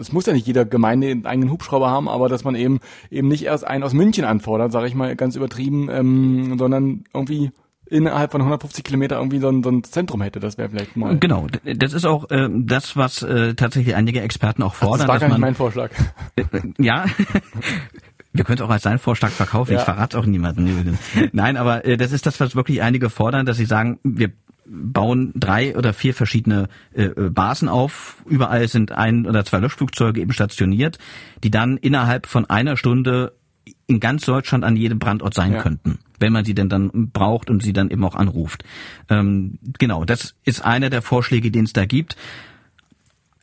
es muss ja nicht jeder Gemeinde einen eigenen Hubschrauber haben, aber dass man eben eben nicht erst einen aus München anfordert, sage ich mal ganz übertrieben, ähm, sondern irgendwie innerhalb von hundertfünfzig Kilometer irgendwie so ein, so ein Zentrum hätte, das wäre vielleicht mal... Genau, das ist auch äh, das, was äh, tatsächlich einige Experten auch fordern. Ach, das war gar nicht mein Vorschlag. Äh, ja, wir können es auch als seinen Vorschlag verkaufen, ja. Ich verrate auch niemanden. Nein, aber äh, das ist das, was wirklich einige fordern, dass sie sagen, wir bauen drei oder vier verschiedene äh, Basen auf. Überall sind ein oder zwei Löschflugzeuge eben stationiert, die dann innerhalb von einer Stunde in ganz Deutschland an jedem Brandort sein ja. könnten, wenn man sie denn dann braucht und sie dann eben auch anruft. Ähm, genau, das ist einer der Vorschläge, den es da gibt.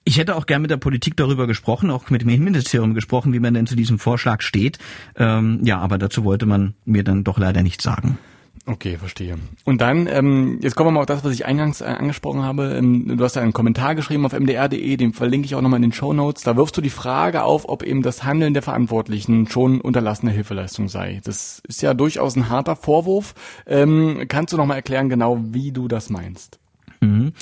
Ich hätte auch gern mit der Politik darüber gesprochen, auch mit dem Innenministerium gesprochen, wie man denn zu diesem Vorschlag steht. Ähm, ja, aber dazu wollte man mir dann doch leider nichts sagen. Okay, verstehe. Und dann, ähm, jetzt kommen wir mal auf das, was ich eingangs äh, angesprochen habe. Ähm, du hast ja einen Kommentar geschrieben auf m d r punkt d e, den verlinke ich auch nochmal in den Shownotes. Da wirfst du die Frage auf, ob eben das Handeln der Verantwortlichen schon unterlassene Hilfeleistung sei. Das ist ja durchaus ein harter Vorwurf. Ähm, kannst du nochmal erklären genau, wie du das meinst? Mhm.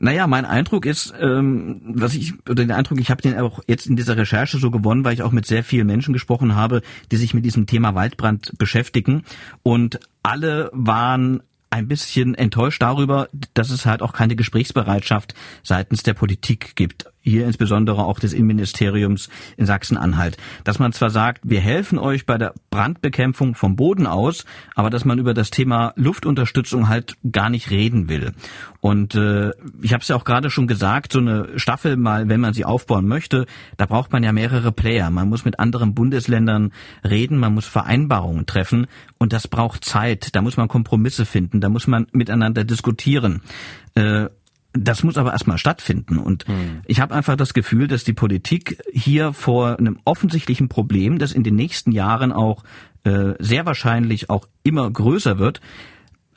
Naja, mein Eindruck ist, ähm, was ich, oder den Eindruck, ich habe den auch jetzt in dieser Recherche so gewonnen, weil ich auch mit sehr vielen Menschen gesprochen habe, die sich mit diesem Thema Waldbrand beschäftigen, und alle waren ein bisschen enttäuscht darüber, dass es halt auch keine Gesprächsbereitschaft seitens der Politik gibt. Hier insbesondere auch des Innenministeriums in Sachsen-Anhalt. Dass man zwar sagt, wir helfen euch bei der Brandbekämpfung vom Boden aus, aber dass man über das Thema Luftunterstützung halt gar nicht reden will. Und äh, ich habe es ja auch gerade schon gesagt, so eine Staffel mal, wenn man sie aufbauen möchte, da braucht man ja mehrere Player. Man muss mit anderen Bundesländern reden, man muss Vereinbarungen treffen, und das braucht Zeit. Da muss man Kompromisse finden, da muss man miteinander diskutieren. Äh, Das muss aber erstmal stattfinden, und hm. ich habe einfach das Gefühl, dass die Politik hier vor einem offensichtlichen Problem, das in den nächsten Jahren auch äh, sehr wahrscheinlich auch immer größer wird,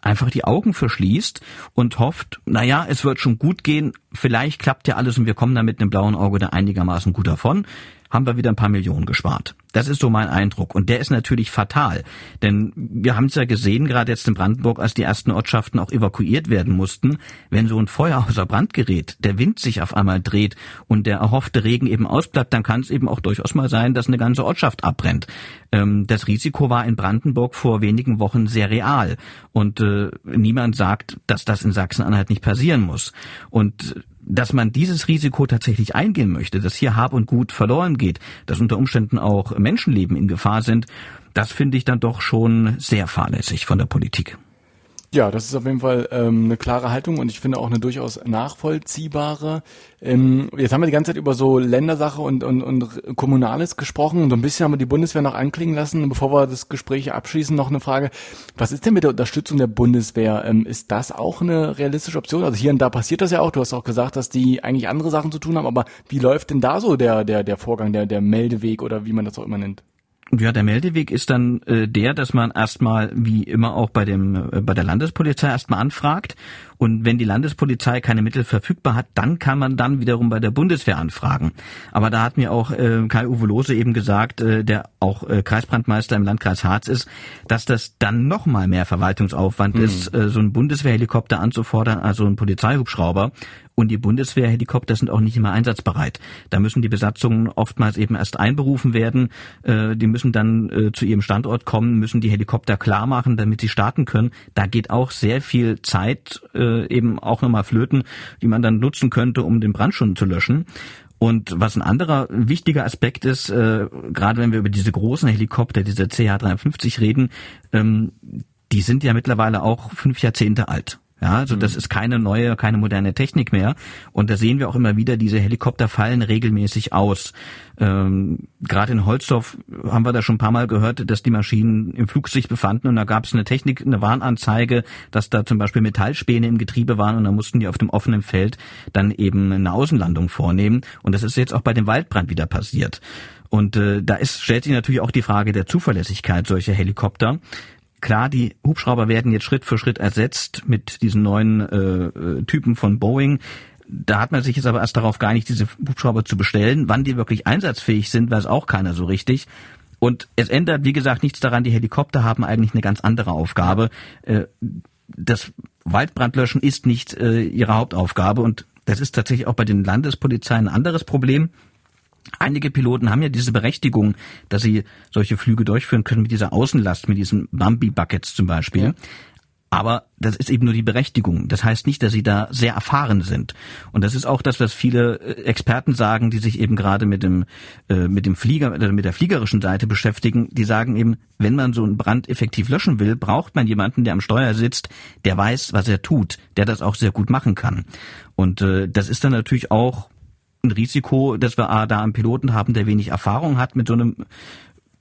einfach die Augen verschließt und hofft, naja, es wird schon gut gehen, vielleicht klappt ja alles und wir kommen da mit einem blauen Auge da einigermaßen gut davon, haben wir wieder ein paar Millionen gespart. Das ist so mein Eindruck, und der ist natürlich fatal, denn wir haben es ja gesehen, gerade jetzt in Brandenburg, als die ersten Ortschaften auch evakuiert werden mussten, wenn so ein Feuer außer Brand gerät, der Wind sich auf einmal dreht und der erhoffte Regen eben ausbleibt, dann kann es eben auch durchaus mal sein, dass eine ganze Ortschaft abbrennt. Ähm, das Risiko war in Brandenburg vor wenigen Wochen sehr real, und äh, niemand sagt, dass das in Sachsen-Anhalt nicht passieren muss. Und dass man dieses Risiko tatsächlich eingehen möchte, dass hier Hab und Gut verloren geht, dass unter Umständen auch Menschenleben in Gefahr sind, das finde ich dann doch schon sehr fahrlässig von der Politik. Ja, das ist auf jeden Fall ähm, eine klare Haltung und ich finde auch eine durchaus nachvollziehbare. Ähm, jetzt haben wir die ganze Zeit über so Ländersache und, und, und Kommunales gesprochen und so ein bisschen haben wir die Bundeswehr noch anklingen lassen. Und bevor wir das Gespräch abschließen, noch eine Frage. Was ist denn mit der Unterstützung der Bundeswehr? Ähm, ist das auch eine realistische Option? Also hier und da passiert das ja auch. Du hast auch gesagt, dass die eigentlich andere Sachen zu tun haben. Aber wie läuft denn da so der, der, der Vorgang, der, der Meldeweg oder wie man das auch immer nennt? Ja, der Meldeweg ist dann äh, der, dass man erstmal, wie immer auch bei dem äh, bei der Landespolizei erstmal anfragt. Und wenn die Landespolizei keine Mittel verfügbar hat, dann kann man dann wiederum bei der Bundeswehr anfragen. Aber da hat mir auch äh, Kai-Uwe Lohse eben gesagt, äh, der auch äh, Kreisbrandmeister im Landkreis Harz ist, dass das dann nochmal mehr Verwaltungsaufwand mhm. ist, äh, so einen Bundeswehrhelikopter anzufordern, also einen Polizeihubschrauber. Und die Bundeswehrhelikopter sind auch nicht immer einsatzbereit. Da müssen die Besatzungen oftmals eben erst einberufen werden. Äh, die müssen dann äh, zu ihrem Standort kommen, müssen die Helikopter klar machen, damit sie starten können. Da geht auch sehr viel Zeit äh, eben auch nochmal flöten, die man dann nutzen könnte, um den Brand schon zu löschen. Und was ein anderer wichtiger Aspekt ist, äh, gerade wenn wir über diese großen Helikopter, diese C H dreihundertfünfzig reden, ähm, die sind ja mittlerweile auch fünf Jahrzehnte alt. Ja, also das ist keine neue, keine moderne Technik mehr. Und da sehen wir auch immer wieder, diese Helikopter fallen regelmäßig aus. Ähm, gerade in Holzdorf haben wir da schon ein paar Mal gehört, dass die Maschinen im Flug sich befanden und da gab es eine Technik, eine Warnanzeige, dass da zum Beispiel Metallspäne im Getriebe waren und da mussten die auf dem offenen Feld dann eben eine Außenlandung vornehmen. Und das ist jetzt auch bei dem Waldbrand wieder passiert. Und äh, da ist, stellt sich natürlich auch die Frage der Zuverlässigkeit solcher Helikopter. Klar, die Hubschrauber werden jetzt Schritt für Schritt ersetzt mit diesen neuen äh, Typen von Boeing. Da hat man sich jetzt aber erst darauf geeinigt, diese Hubschrauber zu bestellen. Wann die wirklich einsatzfähig sind, weiß auch keiner so richtig. Und es ändert, wie gesagt, nichts daran. Die Helikopter haben eigentlich eine ganz andere Aufgabe. Äh, das Waldbrandlöschen ist nicht äh, ihre Hauptaufgabe. Und das ist tatsächlich auch bei den Landespolizeien ein anderes Problem. Einige Piloten haben ja diese Berechtigung, dass sie solche Flüge durchführen können mit dieser Außenlast, mit diesen Bambi-Buckets zum Beispiel. Ja. Aber das ist eben nur die Berechtigung. Das heißt nicht, dass sie da sehr erfahren sind. Und das ist auch das, was viele Experten sagen, die sich eben gerade mit dem äh, mit dem Flieger oder mit der fliegerischen Seite beschäftigen. Die sagen eben, wenn man so einen Brand effektiv löschen will, braucht man jemanden, der am Steuer sitzt, der weiß, was er tut, der das auch sehr gut machen kann. Und äh, das ist dann natürlich auch ein Risiko, dass wir da einen Piloten haben, der wenig Erfahrung hat mit so einem,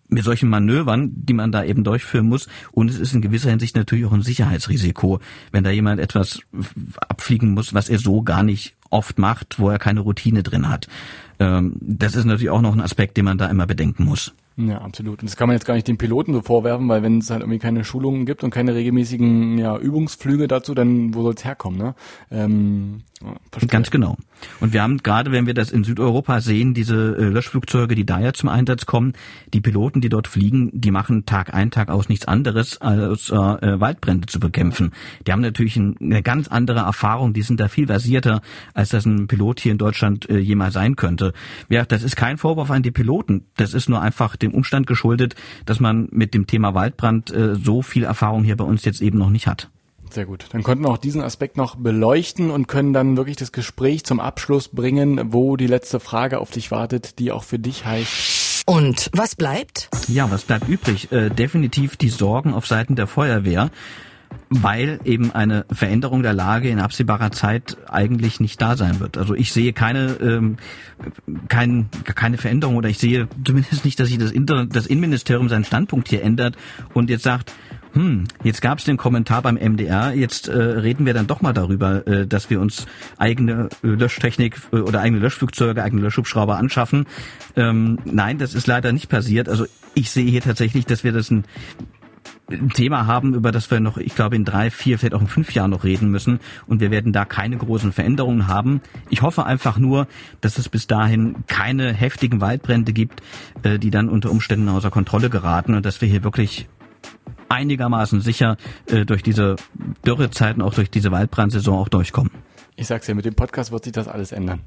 mit solchen Manövern, die man da eben durchführen muss. Und es ist in gewisser Hinsicht natürlich auch ein Sicherheitsrisiko, wenn da jemand etwas abfliegen muss, was er so gar nicht oft macht, wo er keine Routine drin hat. Das ist natürlich auch noch ein Aspekt, den man da immer bedenken muss. Ja, absolut. Und das kann man jetzt gar nicht den Piloten so vorwerfen, weil wenn es halt irgendwie keine Schulungen gibt und keine regelmäßigen ja, Übungsflüge dazu, dann wo soll es herkommen, ne? Ähm, Ganz genau. Und wir haben gerade, wenn wir das in Südeuropa sehen, diese äh, Löschflugzeuge, die da ja zum Einsatz kommen, die Piloten, die dort fliegen, die machen Tag ein, Tag aus nichts anderes, als äh, äh, Waldbrände zu bekämpfen. Die haben natürlich ein, eine ganz andere Erfahrung, die sind da viel versierter, als das ein Pilot hier in Deutschland äh, jemals sein könnte. Ja, das ist kein Vorwurf an die Piloten, das ist nur einfach dem Umstand geschuldet, dass man mit dem Thema Waldbrand äh, so viel Erfahrung hier bei uns jetzt eben noch nicht hat. Sehr gut. Dann konnten wir auch diesen Aspekt noch beleuchten und können dann wirklich das Gespräch zum Abschluss bringen, wo die letzte Frage auf dich wartet, die auch für dich heißt. Und was bleibt? Ja, was bleibt übrig? Äh, definitiv die Sorgen auf Seiten der Feuerwehr, weil eben eine Veränderung der Lage in absehbarer Zeit eigentlich nicht da sein wird. Also ich sehe keine ähm, kein, keine Veränderung oder ich sehe zumindest nicht, dass sich das, Inter- das Innenministerium seinen Standpunkt hier ändert und jetzt sagt, hm, jetzt gab es den Kommentar beim M D R, jetzt äh, reden wir dann doch mal darüber, äh, dass wir uns eigene äh, Löschtechnik äh, oder eigene Löschflugzeuge, eigene Löschhubschrauber anschaffen. Ähm, nein, das ist leider nicht passiert. Also ich sehe hier tatsächlich, dass wir das ein ein Thema haben, über das wir noch, ich glaube, in drei, vier, vielleicht auch in fünf Jahren noch reden müssen. Und wir werden da keine großen Veränderungen haben. Ich hoffe einfach nur, dass es bis dahin keine heftigen Waldbrände gibt, die dann unter Umständen außer Kontrolle geraten und dass wir hier wirklich einigermaßen sicher durch diese Dürrezeiten, auch durch diese Waldbrandsaison auch durchkommen. Ich sag's ja, mit dem Podcast wird sich das alles ändern.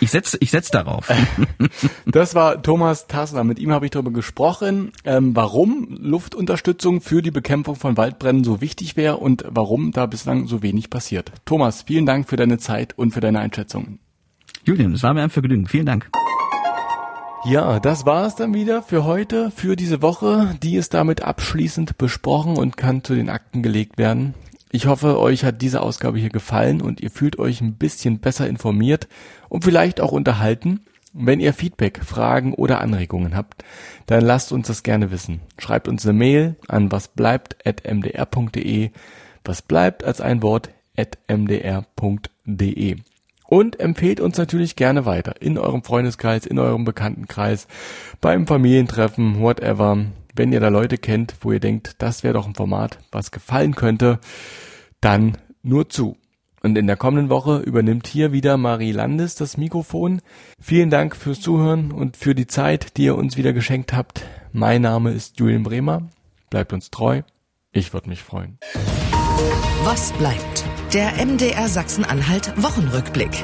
Ich setz, ich setz darauf. Das war Thomas Tarser. Mit ihm habe ich darüber gesprochen, ähm, warum Luftunterstützung für die Bekämpfung von Waldbränden so wichtig wäre und warum da bislang so wenig passiert. Thomas, vielen Dank für deine Zeit und für deine Einschätzungen. Julian, es war mir ein Vergnügen. Vielen Dank. Ja, das war's dann wieder für heute, für diese Woche. Die ist damit abschließend besprochen und kann zu den Akten gelegt werden. Ich hoffe, euch hat diese Ausgabe hier gefallen und ihr fühlt euch ein bisschen besser informiert und vielleicht auch unterhalten. Wenn ihr Feedback, Fragen oder Anregungen habt, dann lasst uns das gerne wissen. Schreibt uns eine Mail an wasbleibt at m d r punkt d e, wasbleibt als ein Wort at m d r punkt d e. Und empfehlt uns natürlich gerne weiter in eurem Freundeskreis, in eurem Bekanntenkreis, beim Familientreffen, whatever. Wenn ihr da Leute kennt, wo ihr denkt, das wäre doch ein Format, was gefallen könnte, dann nur zu. Und in der kommenden Woche übernimmt hier wieder Marie Landes das Mikrofon. Vielen Dank fürs Zuhören und für die Zeit, die ihr uns wieder geschenkt habt. Mein Name ist Julian Bremer. Bleibt uns treu. Ich würde mich freuen. Was bleibt? Der M D R Sachsen-Anhalt Wochenrückblick.